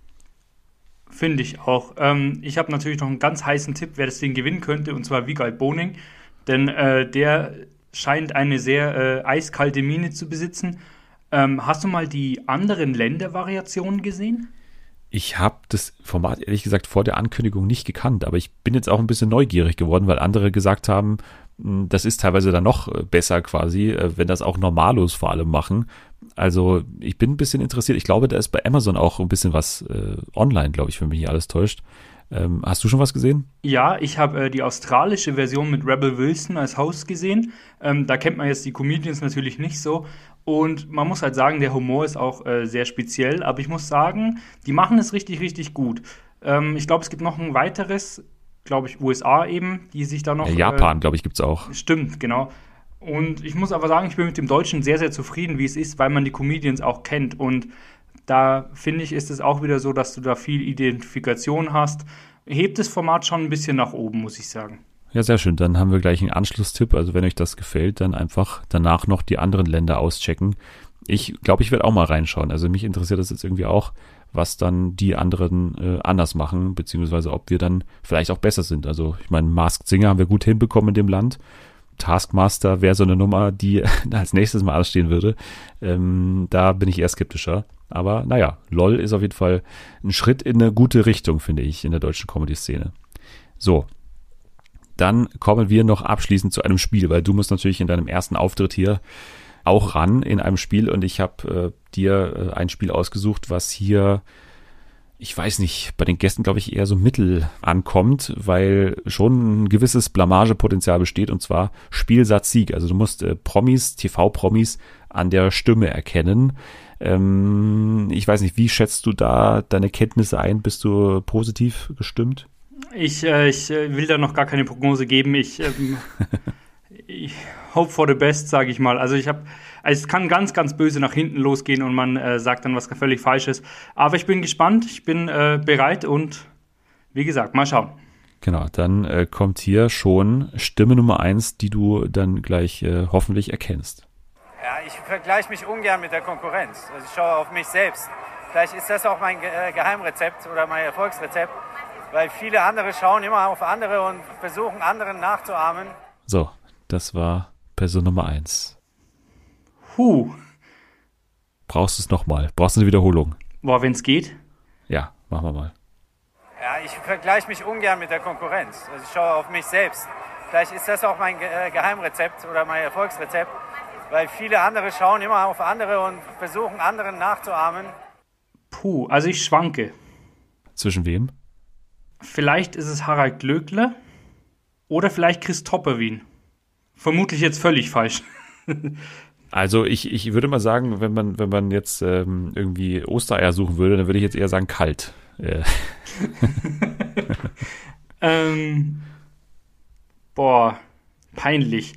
Finde ich auch. Ähm, ich habe natürlich noch einen ganz heißen Tipp, wer das Ding gewinnen könnte, und zwar Wiegald Boning, denn äh, der scheint eine sehr äh, eiskalte Miene zu besitzen. Ähm, hast du mal die anderen Ländervariationen gesehen? Ich habe das Format ehrlich gesagt vor der Ankündigung nicht gekannt, aber ich bin jetzt auch ein bisschen neugierig geworden, weil andere gesagt haben, das ist teilweise dann noch besser quasi, wenn das auch Normalos vor allem machen. Also ich bin ein bisschen interessiert. Ich glaube, da ist bei Amazon auch ein bisschen was äh, online, glaube ich, wenn mich hier alles täuscht. Ähm, hast du schon was gesehen? Ja, ich habe äh, die australische Version mit Rebel Wilson als Host gesehen. Ähm, da kennt man jetzt die Comedians natürlich nicht so. Und man muss halt sagen, der Humor ist auch äh, sehr speziell. Aber ich muss sagen, die machen es richtig, richtig gut. Ähm, ich glaube, es gibt noch ein weiteres, glaube ich, U S A eben, die sich da noch... Ja, Japan, äh, glaube ich, gibt es auch. Stimmt, genau. Und ich muss aber sagen, ich bin mit dem Deutschen sehr, sehr zufrieden, wie es ist, weil man die Comedians auch kennt. Und da, finde ich, ist es auch wieder so, dass du da viel Identifikation hast. Hebt das Format schon ein bisschen nach oben, muss ich sagen. Ja, sehr schön. Dann haben wir gleich einen Anschlusstipp. Also wenn euch das gefällt, dann einfach danach noch die anderen Länder auschecken. Ich glaube, ich werde auch mal reinschauen. Also mich interessiert das jetzt irgendwie auch, was dann die anderen äh, anders machen, beziehungsweise ob wir dann vielleicht auch besser sind. Also ich meine, Masked Singer haben wir gut hinbekommen in dem Land. Taskmaster wäre so eine Nummer, die als nächstes mal anstehen würde. Ähm, da bin ich eher skeptischer. Aber naja, LOL ist auf jeden Fall ein Schritt in eine gute Richtung, finde ich, in der deutschen Comedy-Szene. So, dann kommen wir noch abschließend zu einem Spiel, weil du musst natürlich in deinem ersten Auftritt hier auch ran in einem Spiel. Und ich habe äh, dir äh, ein Spiel ausgesucht, was hier... ich weiß nicht, bei den Gästen, glaube ich, eher so mittel ankommt, weil schon ein gewisses Blamagepotenzial besteht, und zwar Spielsatz-Sieg. Also du musst äh, Promis, T V-Promis an der Stimme erkennen. Ähm, ich weiß nicht, wie schätzt du da deine Kenntnisse ein? Bist du positiv gestimmt? Ich, äh, ich äh, will da noch gar keine Prognose geben. Ich, ähm, ich hope for the best, sage ich mal. Also ich habe... Also es kann ganz, ganz böse nach hinten losgehen und man äh, sagt dann was völlig Falsches. Aber ich bin gespannt, ich bin äh, bereit und wie gesagt, mal schauen. Genau, dann äh, kommt hier schon Stimme Nummer eins, die du dann gleich äh, hoffentlich erkennst. Ja, ich vergleiche mich ungern mit der Konkurrenz. Also ich schaue auf mich selbst. Vielleicht ist das auch mein Ge- äh, Geheimrezept oder mein Erfolgsrezept, weil viele andere schauen immer auf andere und versuchen, anderen nachzuahmen. So, das war Person Nummer eins. Puh. Brauchst du es nochmal? Brauchst du eine Wiederholung? Boah, wenn es geht? Ja, machen wir mal. Ja, ich vergleiche mich ungern mit der Konkurrenz. Also ich schaue auf mich selbst. Vielleicht ist das auch mein Ge- Geheimrezept oder mein Erfolgsrezept, weil viele andere schauen immer auf andere und versuchen, anderen nachzuahmen. Puh, also ich schwanke. Zwischen wem? Vielleicht ist es Harald Glöckler oder vielleicht Chris Topperwien. Vermutlich jetzt völlig falsch. Also ich, ich würde mal sagen, wenn man, wenn man jetzt ähm, irgendwie Ostereier suchen würde, dann würde ich jetzt eher sagen kalt. Äh. ähm, boah, peinlich.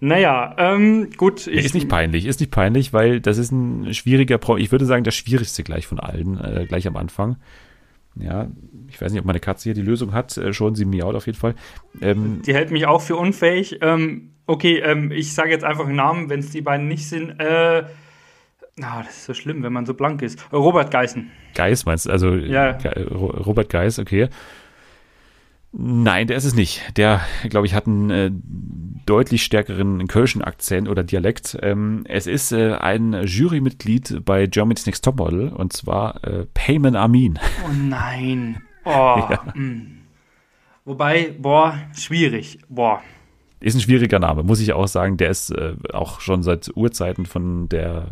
Naja, ähm, gut. Ich, ist nicht peinlich, ist nicht peinlich, weil das ist ein schwieriger, Pro- ich würde sagen, das Schwierigste gleich von allen, äh, gleich am Anfang. Ja, ich weiß nicht, ob meine Katze hier die Lösung hat, äh, schon, sie miaut auf jeden Fall. Ähm, die hält mich auch für unfähig. Ähm, okay, ähm, ich sage jetzt einfach einen Namen, wenn es die beiden nicht sind. Äh, na, das ist so schlimm, wenn man so blank ist. Robert Geißen. Geis meinst du? Also ja. Ge- Robert Geis, okay. Nein, der ist es nicht. Der, glaube ich, hat einen äh, deutlich stärkeren kölschen Akzent oder Dialekt. Ähm, es ist äh, ein Jurymitglied bei Germany's Next Topmodel, und zwar äh, Payman Amin. Oh nein. Oh. Ja. Wobei, boah, schwierig. Boah. Ist ein schwieriger Name, muss ich auch sagen. Der ist äh, auch schon seit Urzeiten von der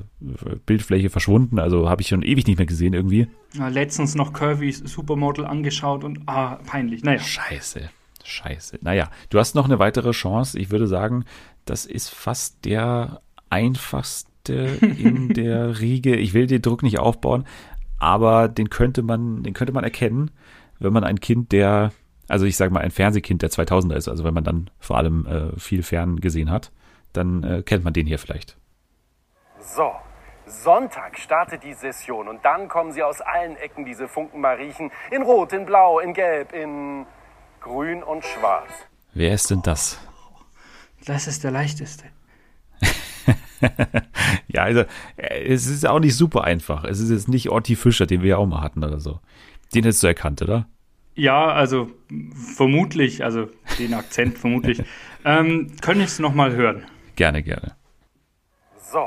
Bildfläche verschwunden. Also habe ich schon ewig nicht mehr gesehen irgendwie. Letztens noch Curvy Supermodel angeschaut und ah, peinlich. Naja. Scheiße, scheiße. Naja, du hast noch eine weitere Chance. Ich würde sagen, das ist fast der einfachste in der Riege. Ich will den Druck nicht aufbauen, aber den könnte man, den könnte man erkennen, wenn man ein Kind der, also ich sage mal ein Fernsehkind der zweitausender ist, also wenn man dann vor allem äh, viel Fern gesehen hat, dann äh, kennt man den hier vielleicht. So, Sonntag startet die Session und dann kommen sie aus allen Ecken, diese Funkenmariechen, in Rot, in Blau, in Gelb, in Grün und Schwarz. Wer ist denn das? Das ist der leichteste. Ja, also es ist auch nicht super einfach. Es ist jetzt nicht Orti Fischer, den wir ja auch mal hatten oder so. Den hättest du erkannt, oder? Ja, also vermutlich, also den Akzent vermutlich. Ähm, könnte ich es nochmal hören? Gerne, gerne. So,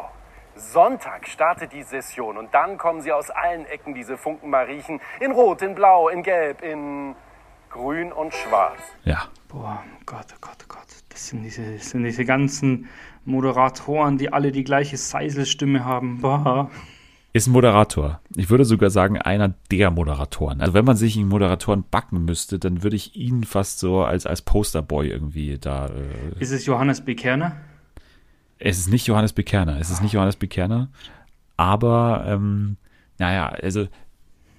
Sonntag startet die Session und dann kommen sie aus allen Ecken, diese Funken Mariechen. In Rot, in Blau, in Gelb, in Grün und Schwarz. Ja. Boah, Gott, oh Gott, oh Gott. Das sind diese, das sind diese ganzen Moderatoren, die alle die gleiche Seiselstimme haben. Boah. Ist ein Moderator. Ich würde sogar sagen, einer der Moderatoren. Also wenn man sich einen Moderatoren backen müsste, dann würde ich ihn fast so als, als Posterboy irgendwie da... Äh ist es Johannes B. Kerner? Es ist nicht Johannes B. Kerner. Es ist nicht Johannes B. Kerner. Aber, ähm, naja, also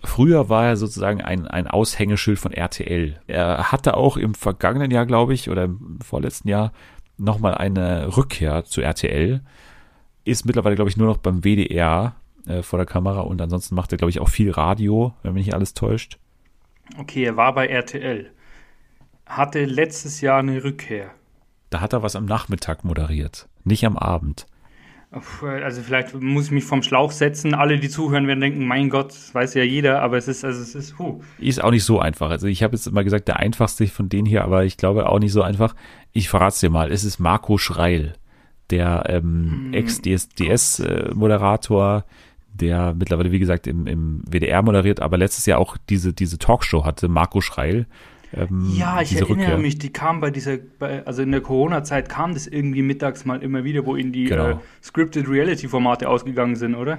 früher war er sozusagen ein, ein Aushängeschild von R T L. Er hatte auch im vergangenen Jahr, glaube ich, oder im vorletzten Jahr nochmal eine Rückkehr zu R T L. Ist mittlerweile, glaube ich, nur noch beim W D R vor der Kamera und ansonsten macht er, glaube ich, auch viel Radio, wenn mich nicht alles täuscht. Okay, er war bei R T L. Hatte letztes Jahr eine Rückkehr. Da hat er was am Nachmittag moderiert, nicht am Abend. Also vielleicht muss ich mich vom Schlauch setzen. Alle, die zuhören, werden denken, mein Gott, das weiß ja jeder, aber es ist, also es ist, huh. Ist auch nicht so einfach. Also ich habe jetzt immer gesagt, der einfachste von denen hier, aber ich glaube auch nicht so einfach. Ich verrate es dir mal, es ist Marco Schreil, der ähm, hm, Ex-D S D S-Moderator, der mittlerweile, wie gesagt, im, im W D R moderiert, aber letztes Jahr auch diese, diese Talkshow hatte, Marco Schreil. Ähm, ja, ich erinnere Rückkehr. mich, die kam bei dieser, bei, also in der Corona-Zeit kam das irgendwie mittags mal immer wieder, wo ihnen die genau. äh, Scripted-Reality-Formate ausgegangen sind, oder?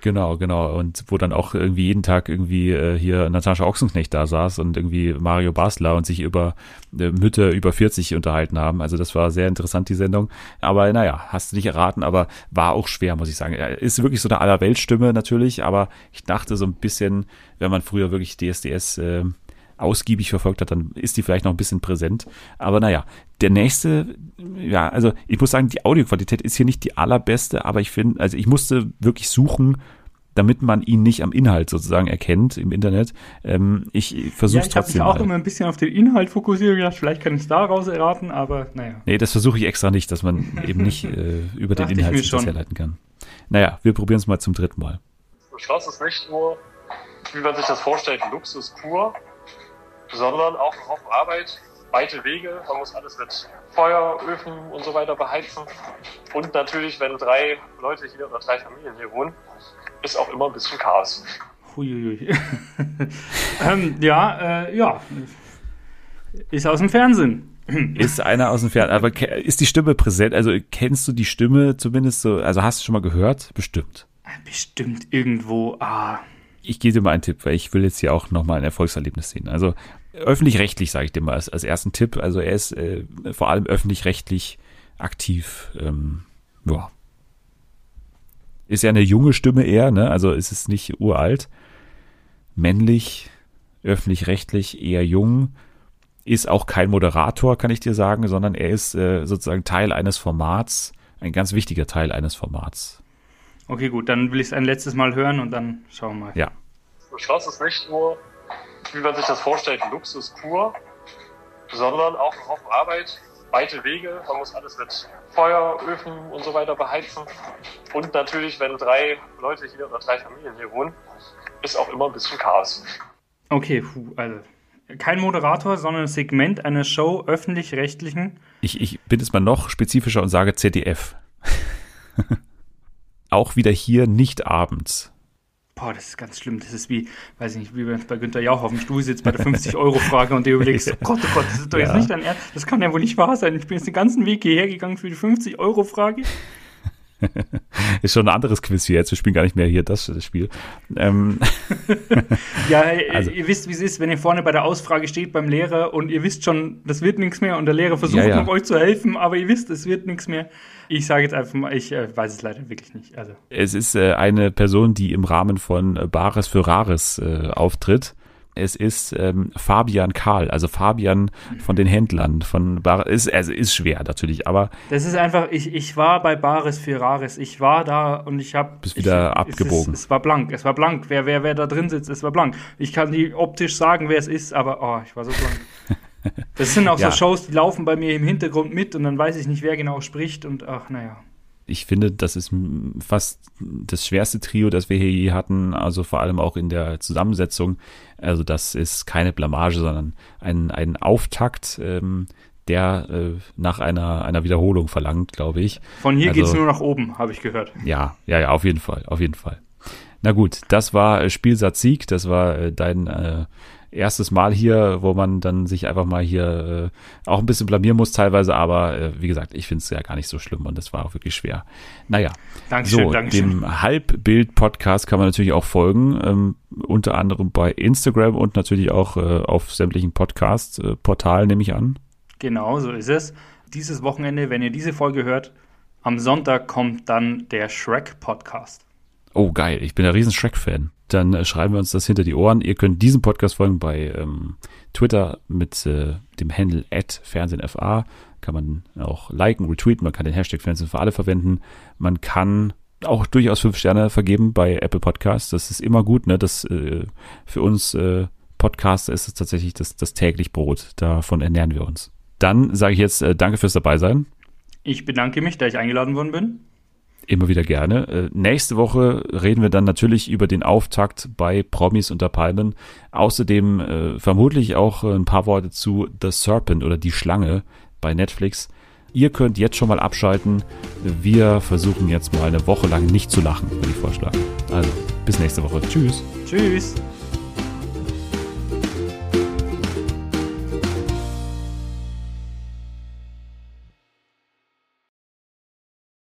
Genau, genau. Und wo dann auch irgendwie jeden Tag irgendwie äh, hier Natascha Ochsenknecht da saß und irgendwie Mario Basler und sich über äh, Mütter über vierzig unterhalten haben. Also das war sehr interessant, die Sendung. Aber naja, hast du nicht erraten, aber war auch schwer, muss ich sagen. Ist wirklich so eine Allerweltstimme natürlich, aber ich dachte so ein bisschen, wenn man früher wirklich D S D S äh, ausgiebig verfolgt hat, dann ist die vielleicht noch ein bisschen präsent. Aber naja, der nächste, ja, also ich muss sagen, die Audioqualität ist hier nicht die allerbeste, aber ich finde, also ich musste wirklich suchen, damit man ihn nicht am Inhalt sozusagen erkennt im Internet. Ähm, ich versuche ja, trotzdem mal. Ich habe mich auch immer ein bisschen auf den Inhalt fokussiert und gedacht, vielleicht kann ich es daraus erraten, aber naja. Nee, das versuche ich extra nicht, dass man eben nicht äh, über den Inhalt sich das herleiten kann. Naja, wir probieren es mal zum dritten Mal. Schloss ist nicht nur, wie man sich das vorstellt, Luxus pur, sondern auch ein Haufen Arbeit, weite Wege, man muss alles mit Feuer, Öfen und so weiter beheizen. Und natürlich, wenn drei Leute hier oder drei Familien hier wohnen, ist auch immer ein bisschen Chaos. Huiuiui. ähm, ja, äh, ja. Ist aus dem Fernsehen. Ist einer aus dem Fernsehen. Aber ist die Stimme präsent? Also kennst du die Stimme zumindest so? Also hast du schon mal gehört? Bestimmt. Bestimmt irgendwo. Ah. Ich gebe dir mal einen Tipp, weil ich will jetzt hier auch nochmal ein Erfolgserlebnis sehen. Also öffentlich-rechtlich, sage ich dir mal als, als ersten Tipp. Also er ist äh, vor allem öffentlich-rechtlich aktiv. Ähm, ja. Ist ja eine junge Stimme eher, ne? Also ist es nicht uralt. Männlich, öffentlich-rechtlich, eher jung. Ist auch kein Moderator, kann ich dir sagen, sondern er ist äh, sozusagen Teil eines Formats. Ein ganz wichtiger Teil eines Formats. Okay, gut, dann will ich es ein letztes Mal hören und dann schauen wir mal. Ja. Das Schloss ist nicht nur, wie man sich das vorstellt, Luxus pur, sondern auch ein Haufen Arbeit, weite Wege, man muss alles mit Feuer, Öfen und so weiter beheizen. Und natürlich, wenn drei Leute hier oder drei Familien hier wohnen, ist auch immer ein bisschen Chaos. Okay, puh, also kein Moderator, sondern ein Segment einer Show öffentlich-rechtlichen. Ich, ich bin jetzt mal noch spezifischer und sage Z D F. Auch wieder hier nicht abends. Boah, das ist ganz schlimm. Das ist wie, weiß ich nicht, wie wenn es bei Günther Jauch auf dem Stuhl sitzt bei der fünfzig-Euro-Frage und du überlegst, oh Gott, oh Gott, das ist doch ja. jetzt nicht dein Ernst. Das kann ja wohl nicht wahr sein. Ich bin jetzt den ganzen Weg hierher gegangen für die fünfzig-Euro-Frage. Ist schon ein anderes Quiz hier jetzt. Wir spielen gar nicht mehr hier das, das Spiel. Ähm. Ja, also. Ihr wisst, wie es ist, wenn ihr vorne bei der Ausfrage steht beim Lehrer und ihr wisst schon, das wird nichts mehr und der Lehrer versucht ja, ja. noch euch zu helfen, aber ihr wisst, es wird nichts mehr. Ich sage jetzt einfach mal, ich äh, weiß es leider wirklich nicht. Also. Es ist äh, eine Person, die im Rahmen von äh, Bares für Rares äh, auftritt. Es ist ähm, Fabian Karl, also Fabian von den Händlern. Von Bar- ist, also ist schwer natürlich, aber... Das ist einfach, ich, ich war bei Bares für Rares. Ich war da und ich habe... Bist wieder ich, abgebogen. Es, ist, es war blank, es war blank. Wer, wer, wer da drin sitzt, es war blank. Ich kann nicht optisch sagen, wer es ist, aber oh, ich war so blank. Das sind auch ja. so Shows, die laufen bei mir im Hintergrund mit und dann weiß ich nicht, wer genau spricht und ach, naja. Ich finde, das ist fast das schwerste Trio, das wir hier je hatten, also vor allem auch in der Zusammensetzung. Also das ist keine Blamage, sondern ein, ein Auftakt, ähm, der äh, nach einer, einer Wiederholung verlangt, glaube ich. Von hier also, geht's nur nach oben, habe ich gehört. Ja, ja, ja, auf jeden Fall, auf jeden Fall. Na gut, das war Spielsatz Sieg, das war dein äh, erstes Mal hier, wo man dann sich einfach mal hier äh, auch ein bisschen blamieren muss teilweise, aber äh, wie gesagt, ich finde es ja gar nicht so schlimm und das war auch wirklich schwer. Naja, Dankeschön, so, Dankeschön. Dem Halbbild-Podcast kann man natürlich auch folgen, ähm, unter anderem bei Instagram und natürlich auch äh, auf sämtlichen Podcast-Portalen, nehme ich an. Genau, so ist es. Dieses Wochenende, wenn ihr diese Folge hört, am Sonntag kommt dann der Shrek-Podcast. Oh, geil, ich bin ein riesen Shrek-Fan. Dann äh, schreiben wir uns das hinter die Ohren. Ihr könnt diesem Podcast folgen bei ähm, Twitter mit äh, dem Handle at Fernsehen F A. Kann man auch liken, retweeten, man kann den Hashtag Fernsehen für alle verwenden. Man kann auch durchaus fünf Sterne vergeben bei Apple Podcasts. Das ist immer gut, ne? Das äh, für uns äh, Podcaster ist es tatsächlich das, das täglich Brot. Davon ernähren wir uns. Dann sage ich jetzt äh, danke fürs Dabeisein. Ich bedanke mich, da ich eingeladen worden bin. Immer wieder gerne. Äh, nächste Woche reden wir dann natürlich über den Auftakt bei Promis unter Palmen. Außerdem äh, vermutlich auch äh, ein paar Worte zu The Serpent oder Die Schlange bei Netflix. Ihr könnt jetzt schon mal abschalten. Wir versuchen jetzt mal eine Woche lang nicht zu lachen, würde ich vorschlagen. Also, bis nächste Woche. Tschüss. Tschüss.